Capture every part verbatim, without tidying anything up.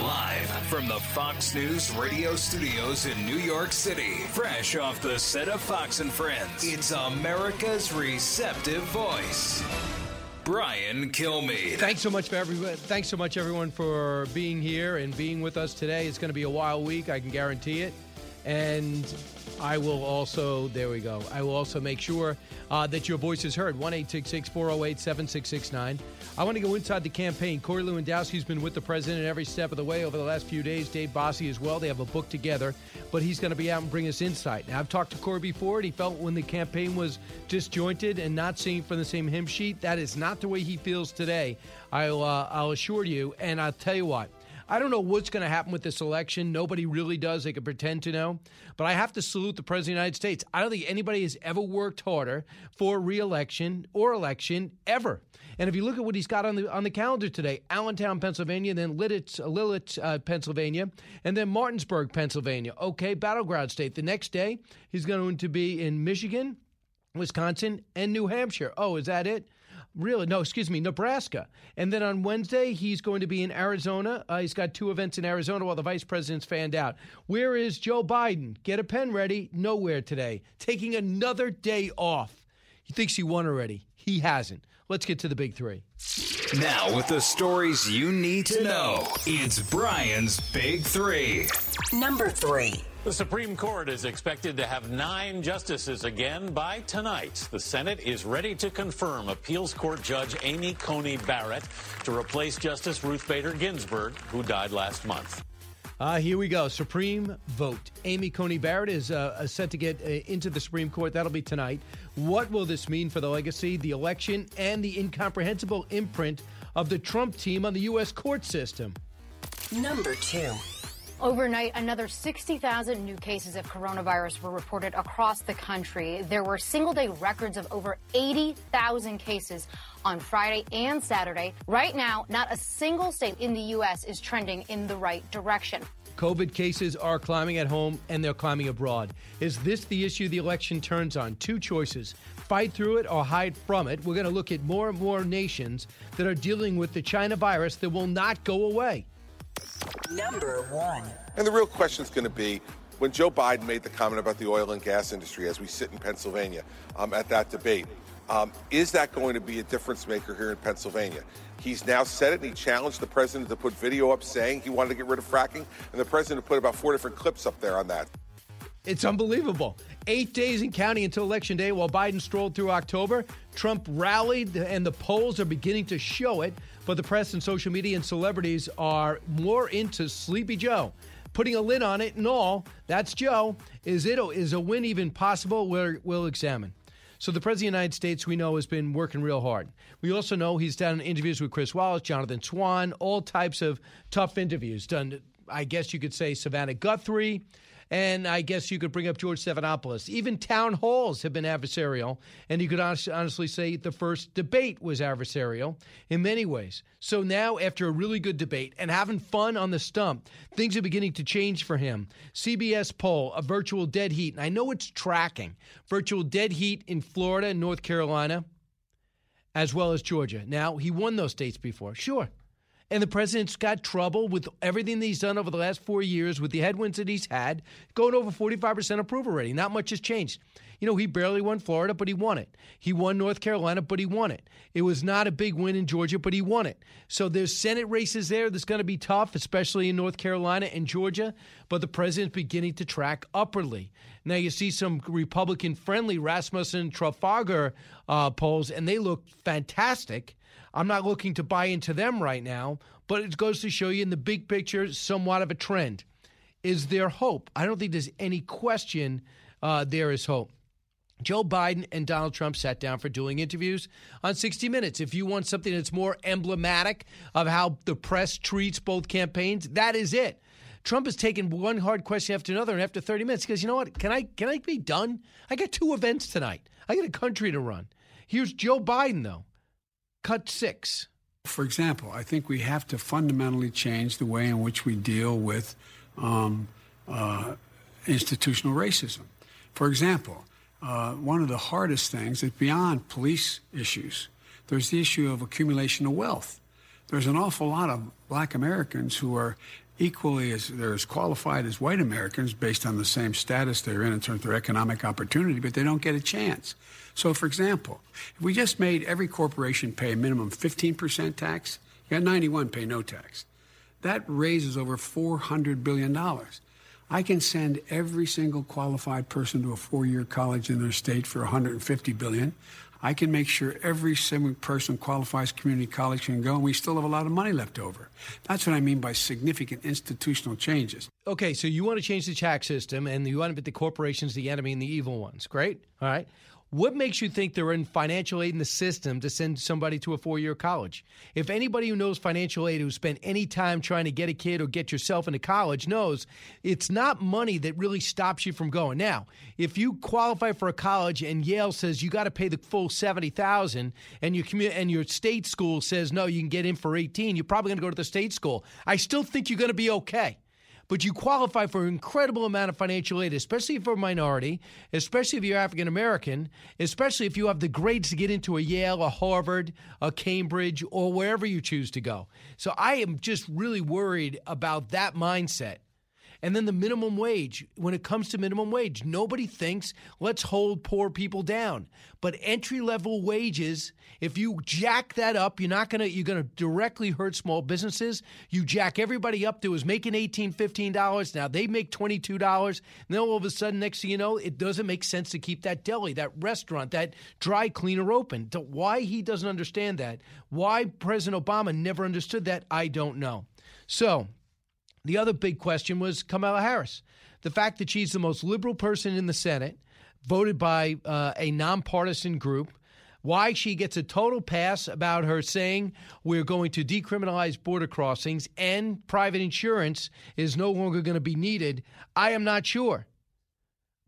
Live from the Fox News Radio studios in New York City, fresh off the set of Fox and Friends, it's America's receptive voice, Brian Kilmeade. Thanks so much for everybody. Thanks so much, everyone, for being here and being with us today. It's going to be a wild week. I can guarantee it. And I will also, there we go, I will also make sure uh, that your voice is heard. one eight six six, four oh eight, seven six six nine. I want to go inside the campaign. Corey Lewandowski's been with the president every step of the way over the last few days. Dave Bossy as well. They have a book together, but he's going to be out and bring us insight. Now, I've talked to Corey before, and he felt when the campaign was disjointed and not singing from the same hymn sheet, that is not the way he feels today. I'll, uh, I'll assure you, and I'll tell you what. I don't know what's going to happen with this election. Nobody really does. They can pretend to know. But I have to salute the President of the United States. I don't think anybody has ever worked harder for re-election or election ever. And if you look at what he's got on the on the calendar today, Allentown, Pennsylvania, then Lititz, Lillet, uh, Pennsylvania, and then Martinsburg, Pennsylvania. Okay, battleground state. The next day, he's going to be in Michigan, Wisconsin, and New Hampshire. Oh, is that it? Really? No, excuse me, Nebraska. And then on Wednesday, he's going to be in Arizona. Uh, he's got two events in Arizona while the vice president's fanned out. Where is Joe Biden? Get a pen ready. Nowhere today. Taking another day off. He thinks he won already. He hasn't. Let's get to the big three. Now with the stories you need to know, it's Brian's Big Three. Number three. The Supreme Court is expected to have nine justices again by tonight. The Senate is ready to confirm appeals court judge Amy Coney Barrett to replace Justice Ruth Bader Ginsburg, who died last month. Uh, here we go. Supreme vote. Amy Coney Barrett is uh, set to get uh, into the Supreme Court. That'll be tonight. What will this mean for the legacy, the election, and the incomprehensible imprint of the Trump team on the U S court system? Number two. Overnight, another sixty thousand new cases of coronavirus were reported across the country. There were single-day records of over eighty thousand cases on Friday and Saturday. Right now, not a single state in the U S is trending in the right direction. COVID cases are climbing at home, and they're climbing abroad. Is this the issue the election turns on? Two choices, fight through it or hide from it. We're going to look at more and more nations that are dealing with the China virus that will not go away. Number one. And the real question is going to be, when Joe Biden made the comment about the oil and gas industry as we sit in Pennsylvania um, at that debate, um, is that going to be a difference maker here in Pennsylvania? He's now said it, and he challenged the president to put video up saying he wanted to get rid of fracking, and the president put about four different clips up there on that. It's unbelievable. Eight days and counting until Election Day, while Biden strolled through October, Trump rallied, and the polls are beginning to show it. But the press and social media and celebrities are more into Sleepy Joe. Putting a lid on it and all, that's Joe. Is it is a win even possible? We're, we'll examine. So the President of the United States, we know, has been working real hard. We also know he's done interviews with Chris Wallace, Jonathan Swan, all types of tough interviews. Done, I guess you could say, Savannah Guthrie. And I guess you could bring up George Stephanopoulos. Even town halls have been adversarial. And you could honestly say the first debate was adversarial in many ways. So now, after a really good debate and having fun on the stump, things are beginning to change for him. C B S poll, a virtual dead heat. And I know it's tracking. Virtual dead heat in Florida and North Carolina, as well as Georgia. Now, he won those states before. Sure. And the president's got trouble with everything that he's done over the last four years with the headwinds that he's had, going over forty-five percent approval rating. Not much has changed. You know, he barely won Florida, but he won it. He won North Carolina, but he won it. It was not a big win in Georgia, but he won it. So there's Senate races there that's going to be tough, especially in North Carolina and Georgia. But the president's beginning to track upwardly. Now you see some Republican-friendly Rasmussen Trafalgar uh, polls, and they look fantastic. I'm not looking to buy into them right now, but it goes to show you in the big picture somewhat of a trend. Is there hope? I don't think there's any question uh, there is hope. Joe Biden and Donald Trump sat down for dueling interviews on sixty minutes. If you want something that's more emblematic of how the press treats both campaigns, that is it. Trump has taken one hard question after another, and after thirty minutes, he goes, you know what, can I can I be done? I got two events tonight. I got a country to run. Here's Joe Biden, though. Cut six. For example, I think we have to fundamentally change the way in which we deal with um, uh, institutional racism. For example, Uh, one of the hardest things is beyond police issues. There's the issue of accumulation of wealth. There's an awful lot of black Americans who are equally as, they're as qualified as white Americans based on the same status they're in in terms of their economic opportunity, but they don't get a chance. So, for example, if we just made every corporation pay a minimum fifteen percent tax, you got ninety-one pay no tax. That raises over four hundred billion dollars. I can send every single qualified person to a four-year college in their state for one hundred fifty billion dollars. I can make sure every single person qualifies community college can go, and we still have a lot of money left over. That's what I mean by significant institutional changes. Okay, so you want to change the tax system, and you want to put the corporations the enemy and the evil ones. Great. All right. What makes you think they're in financial aid in the system to send somebody to a four-year college? If anybody who knows financial aid, who spent any time trying to get a kid or get yourself into college, knows it's not money that really stops you from going. Now, if you qualify for a college and Yale says you got to pay the full seventy thousand dollars, and your commu- and your state school says, no, you can get in for eighteen thousand dollars, you're probably going to go to the state school. I still think you're going to be okay. But you qualify for an incredible amount of financial aid, especially if you're a minority, especially if you're African-American, especially if you have the grades to get into a Yale, a Harvard, a Cambridge, or wherever you choose to go. So I am just really worried about that mindset. And then the minimum wage. When it comes to minimum wage, nobody thinks, let's hold poor people down. But entry-level wages, if you jack that up, you're not gonna you're gonna directly hurt small businesses. You jack everybody up that was making eighteen dollars, fifteen dollars. Now they make twenty-two dollars. And then all of a sudden, next thing you know, it doesn't make sense to keep that deli, that restaurant, that dry cleaner open. So why he doesn't understand that, why President Obama never understood that, I don't know. So the other big question was Kamala Harris. The fact that she's the most liberal person in the Senate, voted by uh, a nonpartisan group, why she gets a total pass about her saying we're going to decriminalize border crossings and private insurance is no longer going to be needed, I am not sure.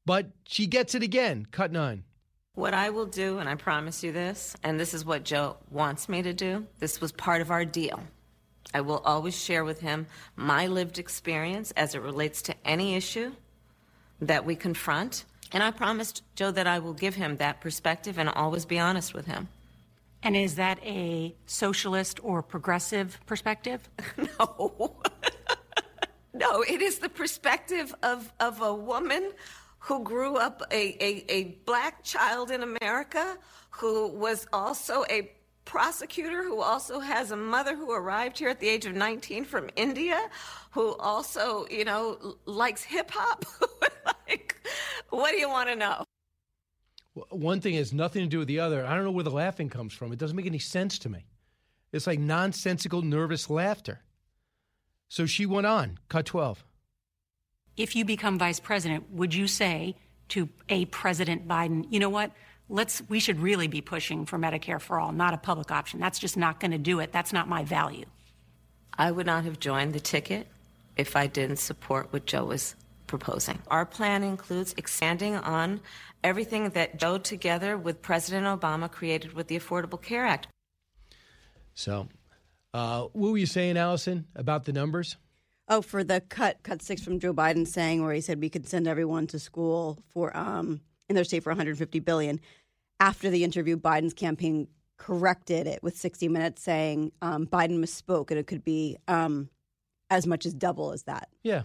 But she gets it again. Cut nine. What I will do, and I promise you this, and this is what Joe wants me to do, this was part of our deal. I will always share with him my lived experience as it relates to any issue that we confront. And I promised Joe that I will give him that perspective and always be honest with him. And is that a socialist or progressive perspective? No. No, it is the perspective of, of a woman who grew up a, a, a black child in America, who was also a prosecutor, who also has a mother who arrived here at the age of nineteen from India, who also, you know, likes hip-hop. Like, what do you want to know? One thing has nothing to do with the other. I don't know where the laughing comes from. It doesn't make any sense to me. It's like nonsensical, nervous laughter. So she went on. Cut twelve. If you become vice president, would you say to a President Biden, you know what? Let's, we should really be pushing for Medicare for all, not a public option. That's just not going to do it. That's not my value. I would not have joined the ticket if I didn't support what Joe was proposing. Our plan includes expanding on everything that Joe, together with President Obama, created with the Affordable Care Act. So, uh, what were you saying, Allison, about the numbers? Oh, for the cut, cut six from Joe Biden saying, where he said we could send everyone to school for, um, in their state for one hundred fifty billion dollars. After the interview, Biden's campaign corrected it with sixty minutes saying um, Biden misspoke and it could be um, as much as double as that. Yeah.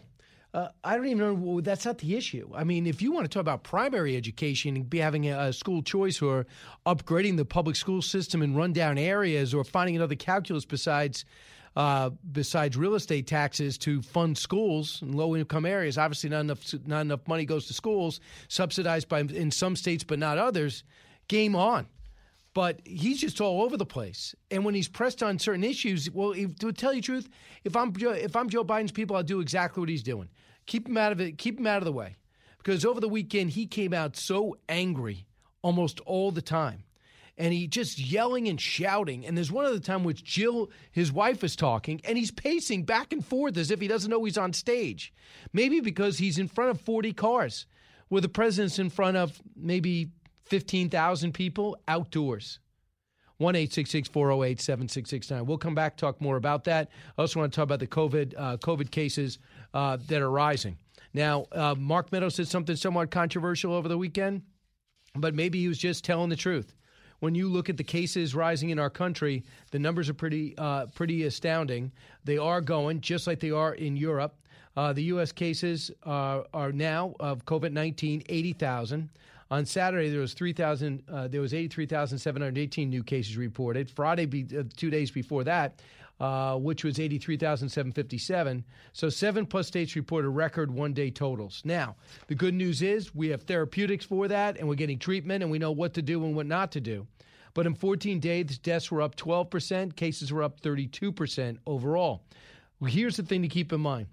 Uh, I don't even know. Well, that's not the issue. I mean, if you want to talk about primary education and be having a, a school choice or upgrading the public school system in rundown areas or finding another calculus besides uh, besides real estate taxes to fund schools in low-income areas, obviously not enough not enough money goes to schools, subsidized by in some states but not others. Game on. But he's just all over the place. And when he's pressed on certain issues, well, if, to tell you the truth, if I'm Joe, if I'm Joe Biden's people, I'll do exactly what he's doing. Keep him out of it. Keep him out of the way. Because over the weekend, he came out so angry almost all the time. And he just yelling and shouting. And there's one other time which Jill, his wife, is talking, and he's pacing back and forth as if he doesn't know he's on stage. Maybe because he's in front of forty cars, where the president's in front of maybe fifteen thousand people outdoors. one eight six six, four oh eight, seven six six nine. We'll come back, talk more about that. I also want to talk about the COVID uh, COVID cases uh, that are rising. Now, uh, Mark Meadows said something somewhat controversial over the weekend, but maybe he was just telling the truth. When you look at the cases rising in our country, the numbers are pretty uh, pretty astounding. They are going, just like they are in Europe. Uh, the U S cases uh, are now, of COVID nineteen, eighty thousand. On Saturday, there was three thousand. Uh, there was eighty-three thousand seven hundred eighteen new cases reported. Friday, be, uh, two days before that, uh, which was eighty-three thousand seven hundred fifty-seven. So seven plus states reported record one-day totals. Now, the good news is we have therapeutics for that, and we're getting treatment, and we know what to do and what not to do. But in fourteen days, deaths were up twelve percent. Cases were up thirty-two percent overall. Well, here's the thing to keep in mind.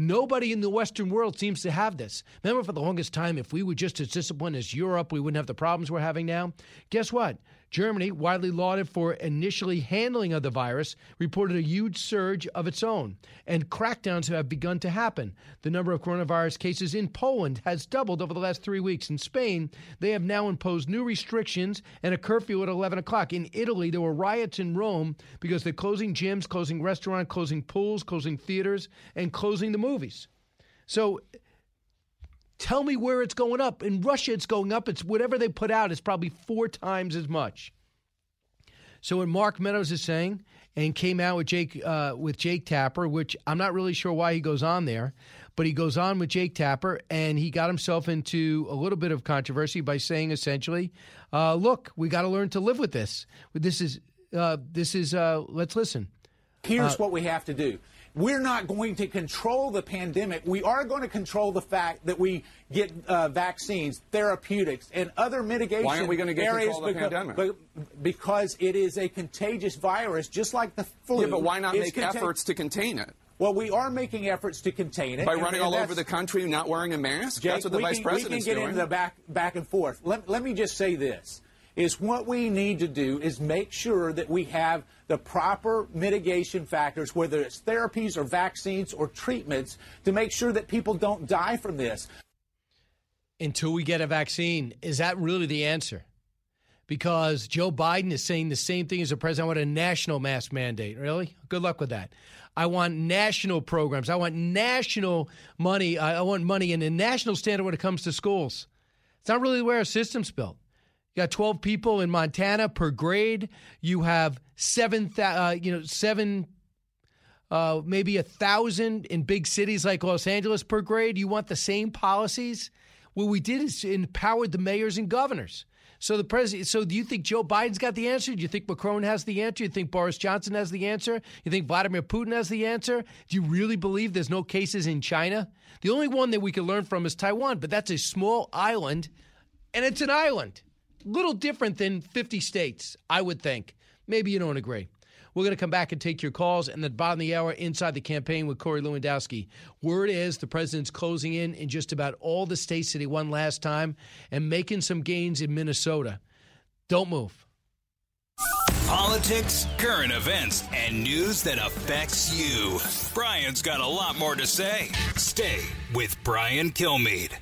Nobody in the Western world seems to have this. Remember, for the longest time, if we were just as disciplined as Europe, we wouldn't have the problems we're having now. Guess what? Germany, widely lauded for initially handling of the virus, reported a huge surge of its own, and crackdowns have begun to happen. The number of coronavirus cases in Poland has doubled over the last three weeks. In Spain, they have now imposed new restrictions and a curfew at eleven o'clock. In Italy, there were riots in Rome because they're closing gyms, closing restaurants, closing pools, closing theaters, and closing the movies. So tell me where it's going up. In Russia, it's going up. It's whatever they put out is probably four times as much. So what Mark Meadows is saying, and came out with Jake uh, with Jake Tapper, which I'm not really sure why he goes on there, but he goes on with Jake Tapper, and he got himself into a little bit of controversy by saying essentially, uh, "Look, we got to learn to live with this. This is uh, this is uh, let's listen. Here's uh, what we have to do." We're not going to control the pandemic. We are going to control the fact that we get uh, vaccines, therapeutics, and other mitigation areas. Why aren't we going to get control of the pandemic? Because it is a contagious virus, just like the flu. Yeah, but why not make contag- efforts to contain it? Well, we are making efforts to contain it. By running all over the country, not wearing a mask? Jake, that's what the vice president's doing. We can get into the back, back and forth. Let, let me just say this. Is what we need to do is make sure that we have the proper mitigation factors, whether it's therapies or vaccines or treatments, to make sure that people don't die from this. Until we get a vaccine, is that really the answer? Because Joe Biden is saying the same thing as the president. I want a national mask mandate. Really? Good luck with that. I want national programs. I want national money. I want money in a national standard when it comes to schools. It's not really where our system's built. You got twelve people in Montana per grade. You have seven, uh, you know, seven, uh, maybe a thousand in big cities like Los Angeles per grade. You want the same policies? What we did is empowered the mayors and governors. So the president. So do you think Joe Biden's got the answer? Do you think Macron has the answer? Do you think Boris Johnson has the answer? You think Vladimir Putin has the answer? Do you really believe there's no cases in China? The only one that we can learn from is Taiwan, but that's a small island, and it's an island. Little different than fifty states, I would think. Maybe you don't agree. We're going to come back and take your calls. And at the bottom of the hour, Inside the Campaign with Corey Lewandowski. Word is the president's closing in in just about all the states that he won last time and making some gains in Minnesota. Don't move. Politics, current events, and news that affects you. Brian's got a lot more to say. Stay with Brian Kilmeade.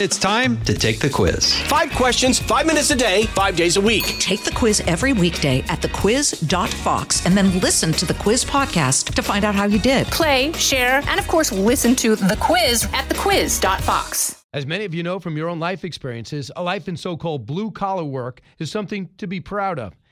It's time to take the quiz. Five questions, five minutes a day, five days a week. Take the quiz every weekday at the quiz dot fox and then listen to the quiz podcast to find out how you did. Play, share, and of course, listen to the quiz at the quiz dot fox. As many of you know from your own life experiences, a life in so-called blue-collar work is something to be proud of.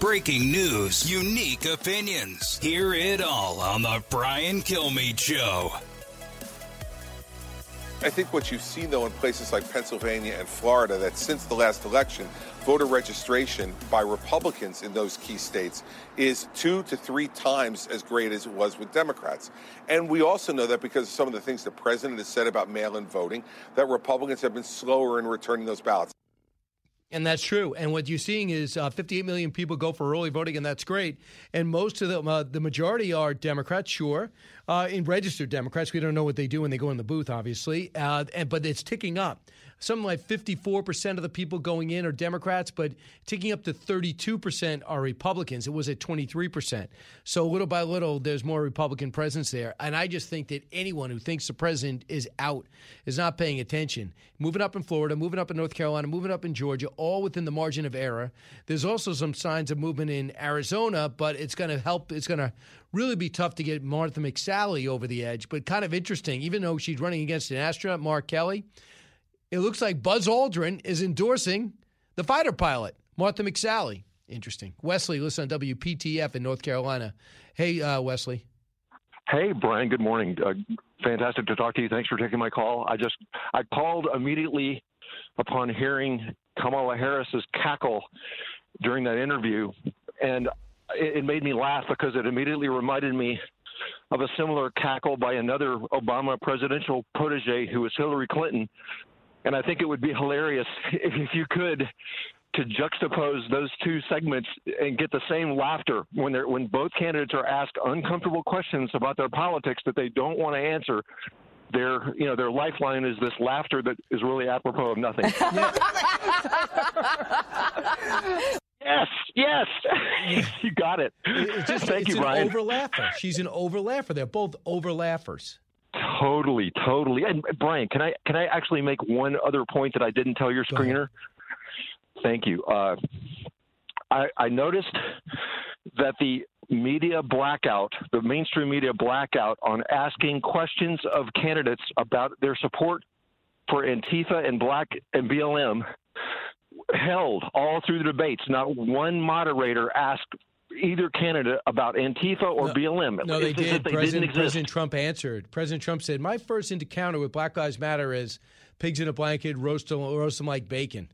Breaking news, unique opinions. Hear it all on the Brian Kilmeade Show. I think what you've seen, though, in places like Pennsylvania and Florida, that since the last election, voter registration by Republicans in those key states is two to three times as great as it was with Democrats. And we also know that because of some of the things the president has said about mail-in voting, that Republicans have been slower in returning those ballots. And that's true. And what you're seeing is uh, fifty-eight million people go for early voting, and that's great. And most of them, uh, the majority are Democrats, sure, uh, in registered Democrats. We don't know what they do when they go in the booth, obviously. Uh, and, but it's ticking up. Something like fifty-four percent of the people going in are Democrats, but ticking up to thirty-two percent are Republicans. It was at twenty-three percent. So little by little, there's more Republican presence there. And I just think that anyone who thinks the president is out is not paying attention. Moving up in Florida, moving up in North Carolina, moving up in Georgia, all within the margin of error. There's also some signs of movement in Arizona, but it's going to help. It's going to really be tough to get Martha McSally over the edge, but kind of interesting, even though she's running against an astronaut, Mark Kelly. It looks like Buzz Aldrin is endorsing the fighter pilot, Martha McSally. Interesting. Wesley, listen on W P T F in North Carolina. Hey, uh, Wesley. Hey, Brian. Good morning. Uh, fantastic to talk to you. Thanks for taking my call. I just I called immediately upon hearing Kamala Harris's cackle during that interview, and it, it made me laugh because it immediately reminded me of a similar cackle by another Obama presidential protege who was Hillary Clinton. And I think it would be hilarious if you could to juxtapose those two segments and get the same laughter when they're when both candidates are asked uncomfortable questions about their politics that they don't want to answer. Their you know their lifeline is this laughter that is really apropos of nothing. Yes, yes, you got it. It's just, Thank it's you, an Brian. Overlaugher. She's an overlaugher. They're both overlaughers. Totally, totally. And Brian, can I can I actually make one other point that I didn't tell your screener? Thank you. Uh, I, I noticed that the media blackout, the mainstream media blackout on asking questions of candidates about their support for Antifa and Black and B L M held all through the debates. Not one moderator asked either Canada about Antifa or no, B L M. No, they, did. they President, didn't exist. President Trump answered. President Trump said, my first encounter with Black Lives Matter is pigs in a blanket, roast them, roast them like bacon.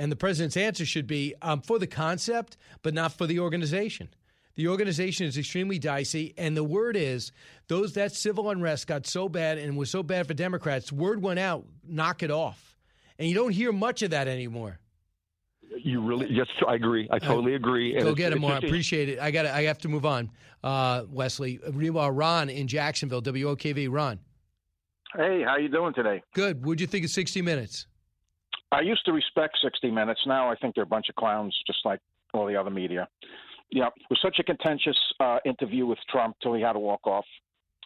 And the president's answer should be um, for the concept, but not for the organization. The organization is extremely dicey, and the word is those that civil unrest got so bad and was so bad for Democrats, word went out, knock it off. And you don't hear much of that anymore. You really? Yes, I agree. I totally agree. And go get him, more. I appreciate it. I got. I have to move on. Uh, Wesley, meanwhile, Ron in Jacksonville, W O K V. Ron. Hey, how you doing today? Good. What'd you think of sixty minutes? I used to respect sixty minutes. Now I think they're a bunch of clowns, just like all the other media. Yeah, it was such a contentious uh, interview with Trump till he had to walk off,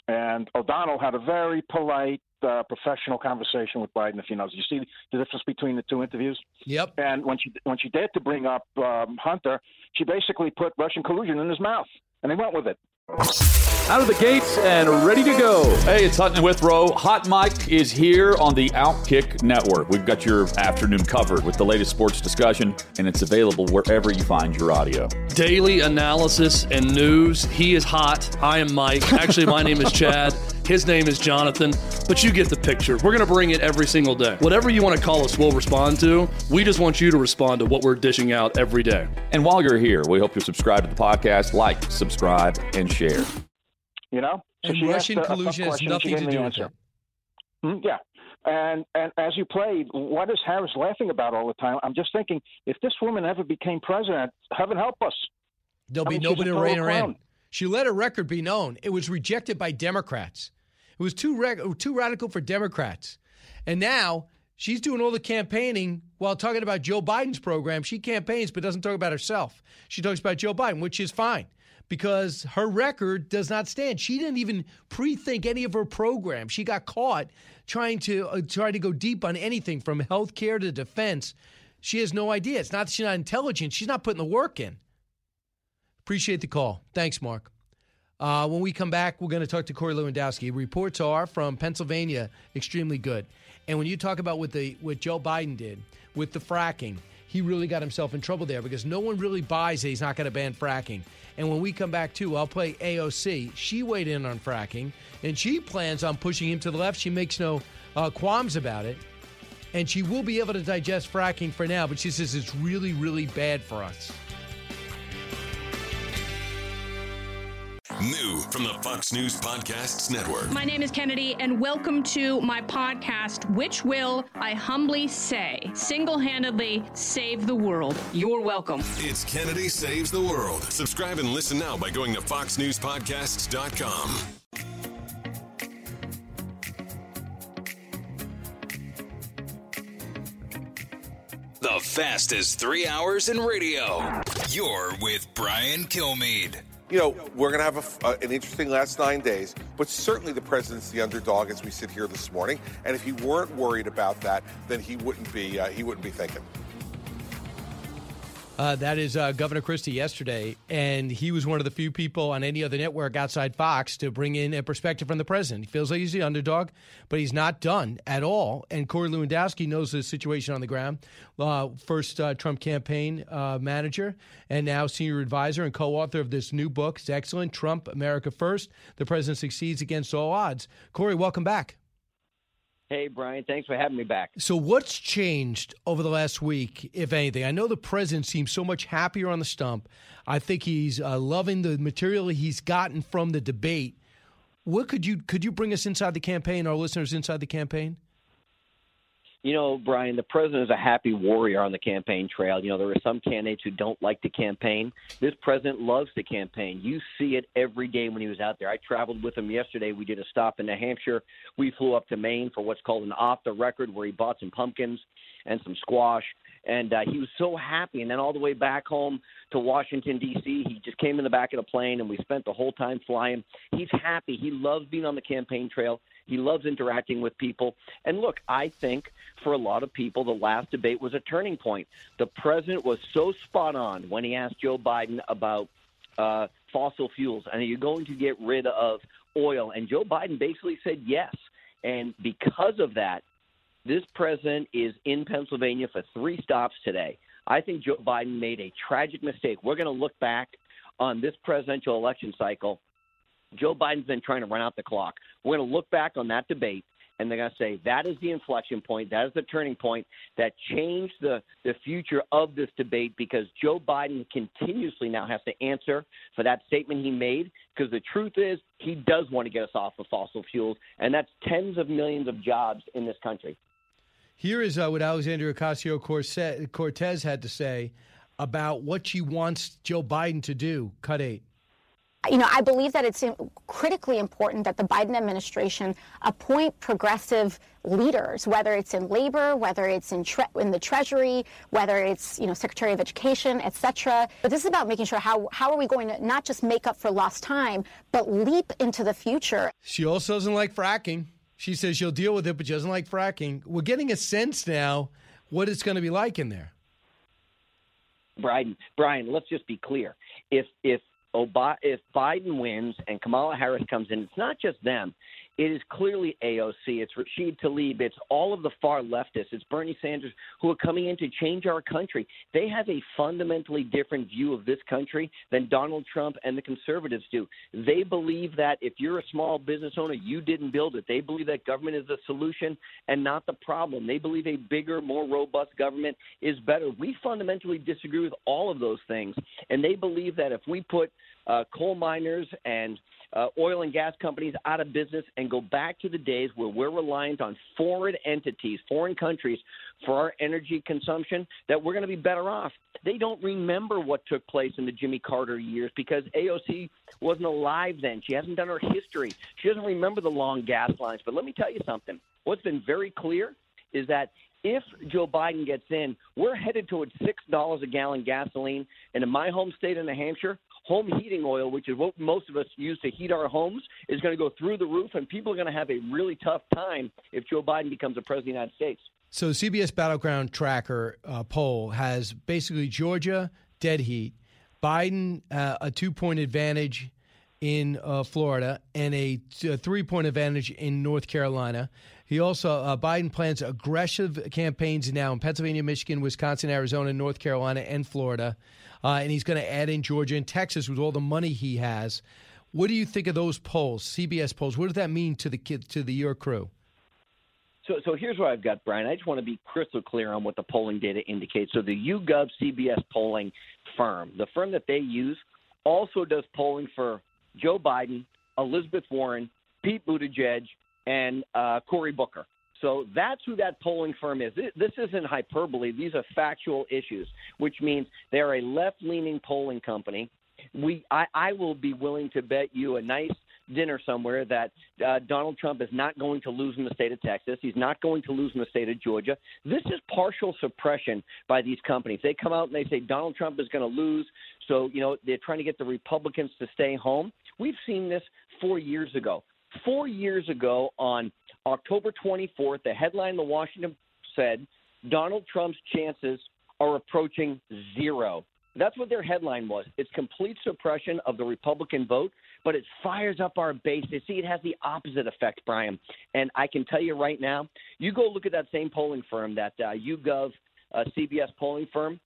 and O'Donnell had a very polite. Uh, professional conversation with Biden, if you know. You see the difference between the two interviews? Yep. And when she when she dared to bring up um, Hunter, she basically put Russian collusion in his mouth, and they went with it. Out of the gates and ready to go. Hey, it's Hutton with Rowe. Hot Mike is here on the Outkick Network. We've got your afternoon covered with the latest sports discussion, and it's available wherever you find your audio. Daily analysis and news. He is hot. I am Mike. Actually, my name is Chad. His name is Jonathan. But you get the picture. We're going to bring it every single day. Whatever you want to call us, we'll respond to. We just want you to respond to what we're dishing out every day. And while you're here, we hope you'll subscribe to the podcast, like, subscribe, and share. You know, so and Russian collusion has nothing to do with it. Mm, yeah. And and as you played, what is Harris laughing about all the time? I'm just thinking, if this woman ever became president, heaven help us. There'll I be mean, nobody to rein her in. She let her record be known. It was rejected by Democrats. It who was too rec- too radical for Democrats. And now she's doing all the campaigning while talking about Joe Biden's program. She campaigns but doesn't talk about herself. She talks about Joe Biden, which is fine because her record does not stand. She didn't even pre-think any of her program. She got caught trying to uh, try to go deep on anything from health care to defense. She has no idea. It's not that she's not intelligent. She's not putting the work in. Appreciate the call. Thanks, Mark. Uh, when we come back, we're going to talk to Corey Lewandowski. Reports are from Pennsylvania extremely good. And when you talk about what the what Joe Biden did with the fracking, he really got himself in trouble there because no one really buys that he's not going to ban fracking. And when we come back, too, I'll play A O C. She weighed in on fracking, and she plans on pushing him to the left. She makes no uh, qualms about it. And she will be able to digest fracking for now, but she says it's really, really bad for us. New from the Fox News Podcasts Network. My name is Kennedy, and welcome to my podcast, which will, I humbly say, single-handedly save the world. You're welcome. It's Kennedy Saves the World. Subscribe and listen now by going to fox news podcasts dot com. The fastest three hours in radio. You're with Brian Kilmeade. You know, we're going to have a, uh, an interesting last nine days, but certainly the president's the underdog as we sit here this morning. And if he weren't worried about that, then he wouldn't be uh, he wouldn't be thinking. Uh, that is uh, Governor Christie yesterday, and he was one of the few people on any other network outside Fox to bring in a perspective from the president. He feels like he's the underdog, but he's not done at all. And Corey Lewandowski knows the situation on the ground, uh, first uh, Trump campaign uh, manager and now senior advisor and co-author of this new book. It's excellent, Trump, America First, The President Succeeds Against All Odds. Corey, welcome back. Hey, Brian, thanks for having me back. So what's changed over the last week, if anything? I know the president seems so much happier on the stump. I think he's uh, loving the material he's gotten from the debate. What could you could you bring us inside the campaign, our listeners inside the campaign? You know, Brian, the president is a happy warrior on the campaign trail. You know, there are some candidates who don't like to campaign. This president loves to campaign. You see it every day when he was out there. I traveled with him yesterday. We did a stop in New Hampshire. We flew up to Maine for what's called an off the record, where he bought some pumpkins and some squash. And uh, he was so happy. And then all the way back home to Washington, D C, he just came in the back of the plane, and we spent the whole time flying. He's happy. He loves being on the campaign trail. He loves interacting with people. And look, I think for a lot of people, the last debate was a turning point. The president was so spot on when he asked Joe Biden about uh, fossil fuels. And are you going to get rid of oil? And Joe Biden basically said yes. And because of that, this president is in Pennsylvania for three stops today. I think Joe Biden made a tragic mistake. We're going to look back on this presidential election cycle. Joe Biden's been trying to run out the clock. We're going to look back on that debate, and they're going to say that is the inflection point, that is the turning point that changed the, the future of this debate, because Joe Biden continuously now has to answer for that statement he made, because the truth is he does want to get us off of fossil fuels, and that's tens of millions of jobs in this country. Here is uh, what Alexandria Ocasio-Cortez had to say about what she wants Joe Biden to do, cut eight. You know, I believe that it's critically important that the Biden administration appoint progressive leaders, whether it's in labor, whether it's in, tre- in the Treasury, whether it's, you know, Secretary of Education, et cetera. But this is about making sure how, how are we going to not just make up for lost time, but leap into the future. She also doesn't like fracking. She says she'll deal with it, but she doesn't like fracking. We're getting a sense now what it's going to be like in there. Brian, Brian, let's just be clear. If if If Biden wins and Kamala Harris comes in, it's not just them. It is clearly A O C. It's Rashid Tlaib. It's all of the far leftists. It's Bernie Sanders, who are coming in to change our country. They have a fundamentally different view of this country than Donald Trump and the conservatives do. They believe that if you're a small business owner, you didn't build it. They believe that government is the solution and not the problem. They believe a bigger, more robust government is better. We fundamentally disagree with all of those things, and they believe that if we put uh, coal miners and uh, oil and gas companies out of business and and go back to the days where we're reliant on foreign entities, foreign countries, for our energy consumption, that we're going to be better off. They don't remember what took place in the Jimmy Carter years because A O C wasn't alive then. She hasn't done her history. She doesn't remember the long gas lines. But let me tell you something. What's been very clear is that if Joe Biden gets in, we're headed towards six dollars a gallon gasoline. And in my home state of New Hampshire, home heating oil, which is what most of us use to heat our homes, is going to go through the roof, and people are going to have a really tough time if Joe Biden becomes the president of the United States. So C B S Battleground Tracker uh, poll has basically Georgia, dead heat, Biden, uh, a two-point advantage in uh, Florida, and a, t- a three-point advantage in North Carolina. He also, uh, Biden plans aggressive campaigns now in Pennsylvania, Michigan, Wisconsin, Arizona, North Carolina, and Florida. Uh, and he's going to add in Georgia and Texas with all the money he has. What do you think of those polls, C B S polls? What does that mean to the kid, to the your crew? So, so here's what I've got, Brian. I just want to be crystal clear on what the polling data indicates. So the YouGov C B S polling firm, the firm that they use, also does polling for Joe Biden, Elizabeth Warren, Pete Buttigieg, and uh, Cory Booker. So that's who that polling firm is. This isn't hyperbole. These are factual issues, which means they're a left-leaning polling company. We, I, I will be willing to bet you a nice dinner somewhere that uh, Donald Trump is not going to lose in the state of Texas. He's not going to lose in the state of Georgia. This is partial suppression by these companies. They come out and they say Donald Trump is going to lose. So, you know, they're trying to get the Republicans to stay home. We've seen this four years ago. Four years ago on October twenty-fourth, the headline in the Washington said, Donald Trump's chances are approaching zero. That's what their headline was. It's complete suppression of the Republican vote, but it fires up our base. They see it has the opposite effect, Brian. And I can tell you right now, you go look at that same polling firm, that uh, YouGov uh, C B S polling firm.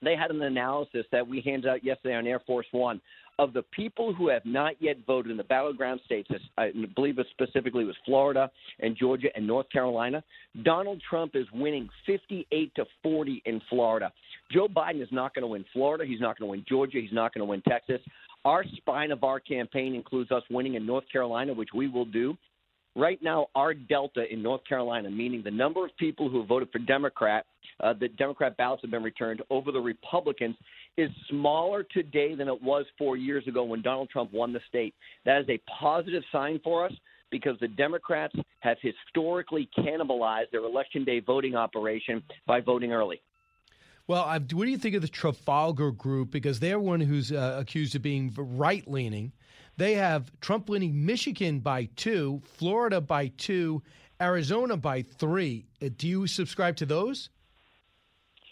They had an analysis that we handed out yesterday on Air Force One of the people who have not yet voted in the battleground states. I believe it specifically was Florida and Georgia and North Carolina. Donald Trump is winning fifty-eight to forty in Florida. Joe Biden is not going to win Florida. He's not going to win Georgia. He's not going to win Texas. Our spine of our campaign includes us winning in North Carolina, which we will do. Right now, our delta in North Carolina, meaning the number of people who voted for Democrat, uh, the Democrat ballots have been returned over the Republicans, is smaller today than it was four years ago when Donald Trump won the state. That is a positive sign for us because the Democrats have historically cannibalized their Election Day voting operation by voting early. Well, I've, what do you think of the Trafalgar Group? Because they're one who's uh, accused of being right-leaning. They have Trump winning Michigan by two, Florida by two, Arizona by three. Do you subscribe to those?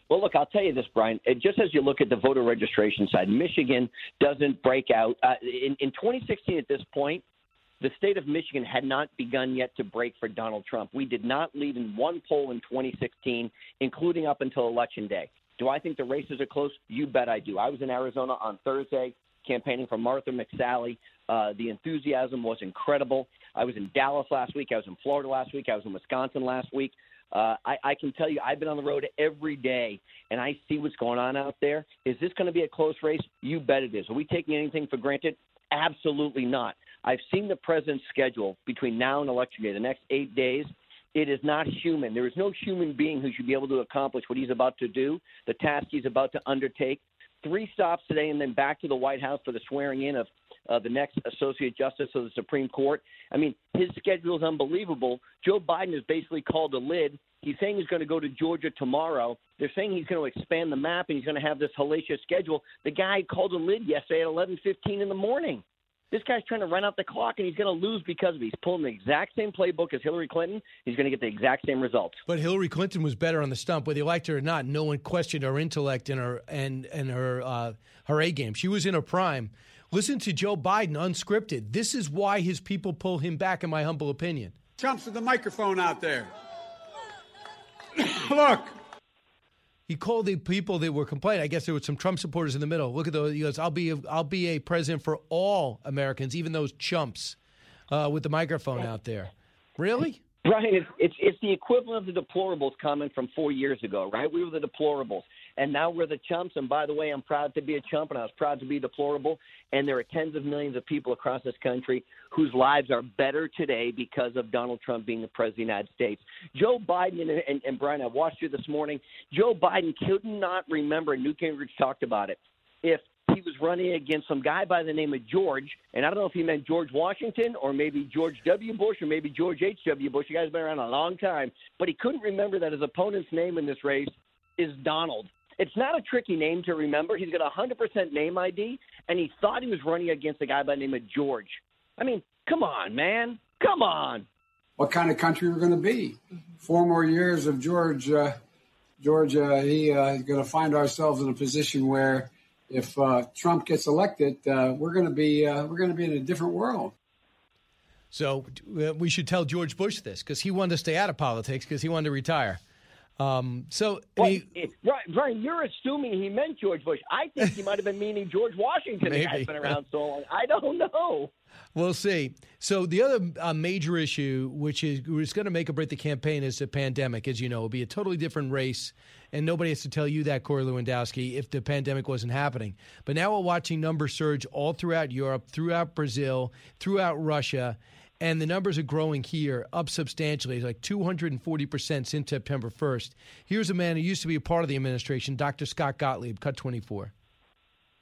Well, look, I'll tell you this, Brian. Just as you look at the voter registration side, Michigan doesn't break out. Uh, in, in twenty sixteen at this point, the state of Michigan had not begun yet to break for Donald Trump. We did not lead in one poll in twenty sixteen, including up until Election Day. Do I think the races are close? You bet I do. I was in Arizona on Thursday campaigning for Martha McSally. Uh, the enthusiasm was incredible. I was in Dallas last week. I was in Florida last week. I was in Wisconsin last week. Uh, I, I can tell you I've been on the road every day, and I see what's going on out there. Is this going to be a close race? You bet it is. Are we taking anything for granted? Absolutely not. I've seen the president's schedule between now and Election Day, the next eight days. It is not human. There is no human being who should be able to accomplish what he's about to do, the task he's about to undertake. Three stops today and then back to the White House for the swearing in of uh, the next Associate Justice of the Supreme Court. I mean, his schedule is unbelievable. Joe Biden has basically called a lid. He's saying he's going to go to Georgia tomorrow. They're saying he's going to expand the map and he's going to have this hellacious schedule. The guy called a lid yesterday at eleven fifteen in the morning. This guy's trying to run out the clock, and he's going to lose because of it. He's pulling the exact same playbook as Hillary Clinton. He's going to get the exact same results. But Hillary Clinton was better on the stump, whether you liked her or not. No one questioned her intellect and her and and her uh, her A game. She was in her prime. Listen to Joe Biden unscripted. This is why his people pull him back, in my humble opinion. Trump's with the microphone out there. Look. He called the people that were complaining. I guess there were some Trump supporters in the middle. Look at those. He goes, I'll be a, I'll be a president for all Americans, even those chumps uh, with the microphone out there. Really? Brian, it's, it's, it's the equivalent of the deplorables comment from four years ago, right? We were the deplorables. and now we're the chumps. And by the way, I'm proud to be a chump, and I was proud to be deplorable. And there are tens of millions of people across this country whose lives are better today because of Donald Trump being the president of the United States. Joe Biden, and, and, and Brian, I watched you this morning. Joe Biden could not remember, and Newt Gingrich talked about it, if he was running against some guy by the name of George, and I don't know if he meant George Washington or maybe George W. Bush or maybe George H W. Bush. You guys have been around a long time, but he couldn't remember that his opponent's name in this race is Donald. It's not a tricky name to remember. He's got one hundred percent name I D, and he thought he was running against a guy by the name of George. I mean, come on, man. Come on. What kind of country we're going to be? Four more years of George, uh, George, uh, he uh, is going to find ourselves in a position where if uh, Trump gets elected, uh, we're going to be uh, we're going to be in a different world. So uh, we should tell George Bush this, because he wanted to stay out of politics because he wanted to retire. Um, so well, he, it, Brian, you're assuming he meant George Bush. I think he might have been meaning George Washington. The guy's been around so long. I don't know. We'll see. So the other uh, major issue, which is, is going to make or break the campaign, is the pandemic. As you know, it'll be a totally different race, and nobody has to tell you that, Corey Lewandowski, if the pandemic wasn't happening. But now we're watching numbers surge all throughout Europe, throughout Brazil, throughout Russia. And the numbers are growing here up substantially, like two hundred forty percent since September first. Here's a man who used to be a part of the administration, Doctor Scott Gottlieb, Cut twenty-four.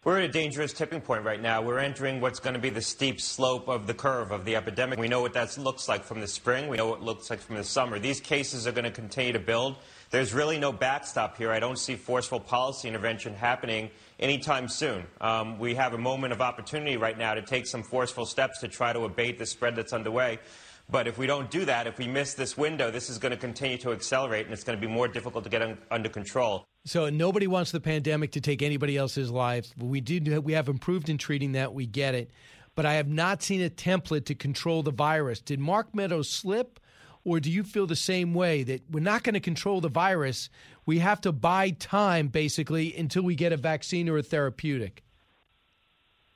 We're at a dangerous tipping point right now. We're entering what's going to be the steep slope of the curve of the epidemic. We know what that looks like from the spring. We know what it looks like from the summer. These cases are going to continue to build. There's really no backstop here. I don't see forceful policy intervention happening anytime soon. Um, we have a moment of opportunity right now to take some forceful steps to try to abate the spread that's underway. But if we don't do that, if we miss this window, this is going to continue to accelerate, and it's going to be more difficult to get un- under control. So nobody wants the pandemic to take anybody else's life. We did. We have improved in treating that. We get it. But I have not seen a template to control the virus. Did Mark Meadows slip, or do you feel the same way, that we're not going to control the virus? We have to buy time, basically, until we get a vaccine or a therapeutic.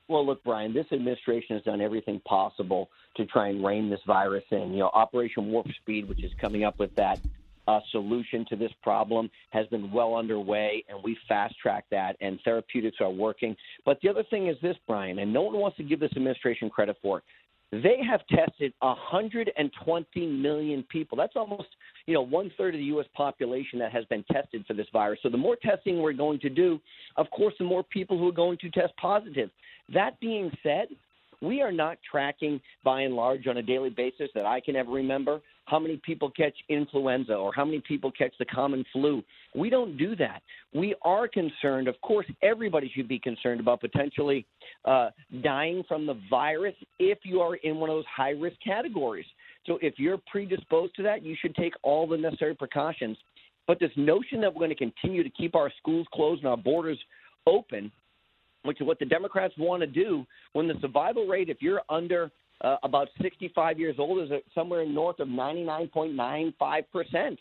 Well, look, Brian, this administration has done everything possible to try and rein this virus in. You know, Operation Warp Speed, which is coming up with that uh, solution to this problem, has been well underway, and we fast-tracked that, and therapeutics are working. But the other thing is this, Brian, and no one wants to give this administration credit for it. They have tested one hundred twenty million people. That's almost, you know, one-third of the U S population that has been tested for this virus. So the more testing we're going to do, of course, the more people who are going to test positive. That being said, we are not tracking, by and large, on a daily basis that I can ever remember, how many people catch influenza or how many people catch the common flu. We don't do that. We are concerned. Of course, everybody should be concerned about potentially uh, dying from the virus if you are in one of those high-risk categories. So if you're predisposed to that, you should take all the necessary precautions. But this notion that we're going to continue to keep our schools closed and our borders open, which is what the Democrats want to do, when the survival rate, if you're under uh, about sixty-five years old, is somewhere north of ninety-nine point nine five percent.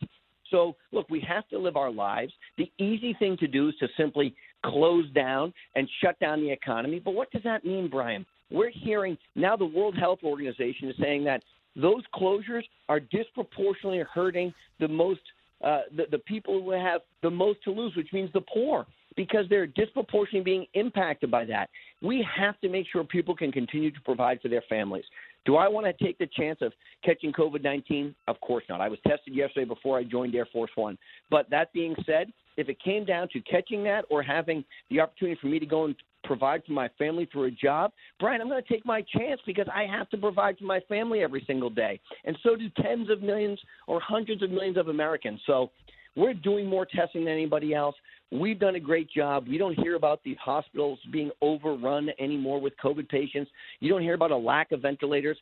So, look, we have to live our lives. The easy thing to do is to simply close down and shut down the economy. But what does that mean, Brian? We're hearing now the World Health Organization is saying that those closures are disproportionately hurting the most uh, the, the people who have the most to lose, which means the poor, because they're disproportionately being impacted by that. We have to make sure people can continue to provide for their families. Do I want to take the chance of catching COVID nineteen? Of course not. I was tested yesterday before I joined Air Force One. But that being said, if it came down to catching that or having the opportunity for me to go and provide for my family through a job, Brian, I'm going to take my chance because I have to provide for my family every single day. And so do tens of millions or hundreds of millions of Americans. So we're doing more testing than anybody else. We've done a great job. You don't hear about the hospitals being overrun anymore with COVID patients. You don't hear about a lack of ventilators.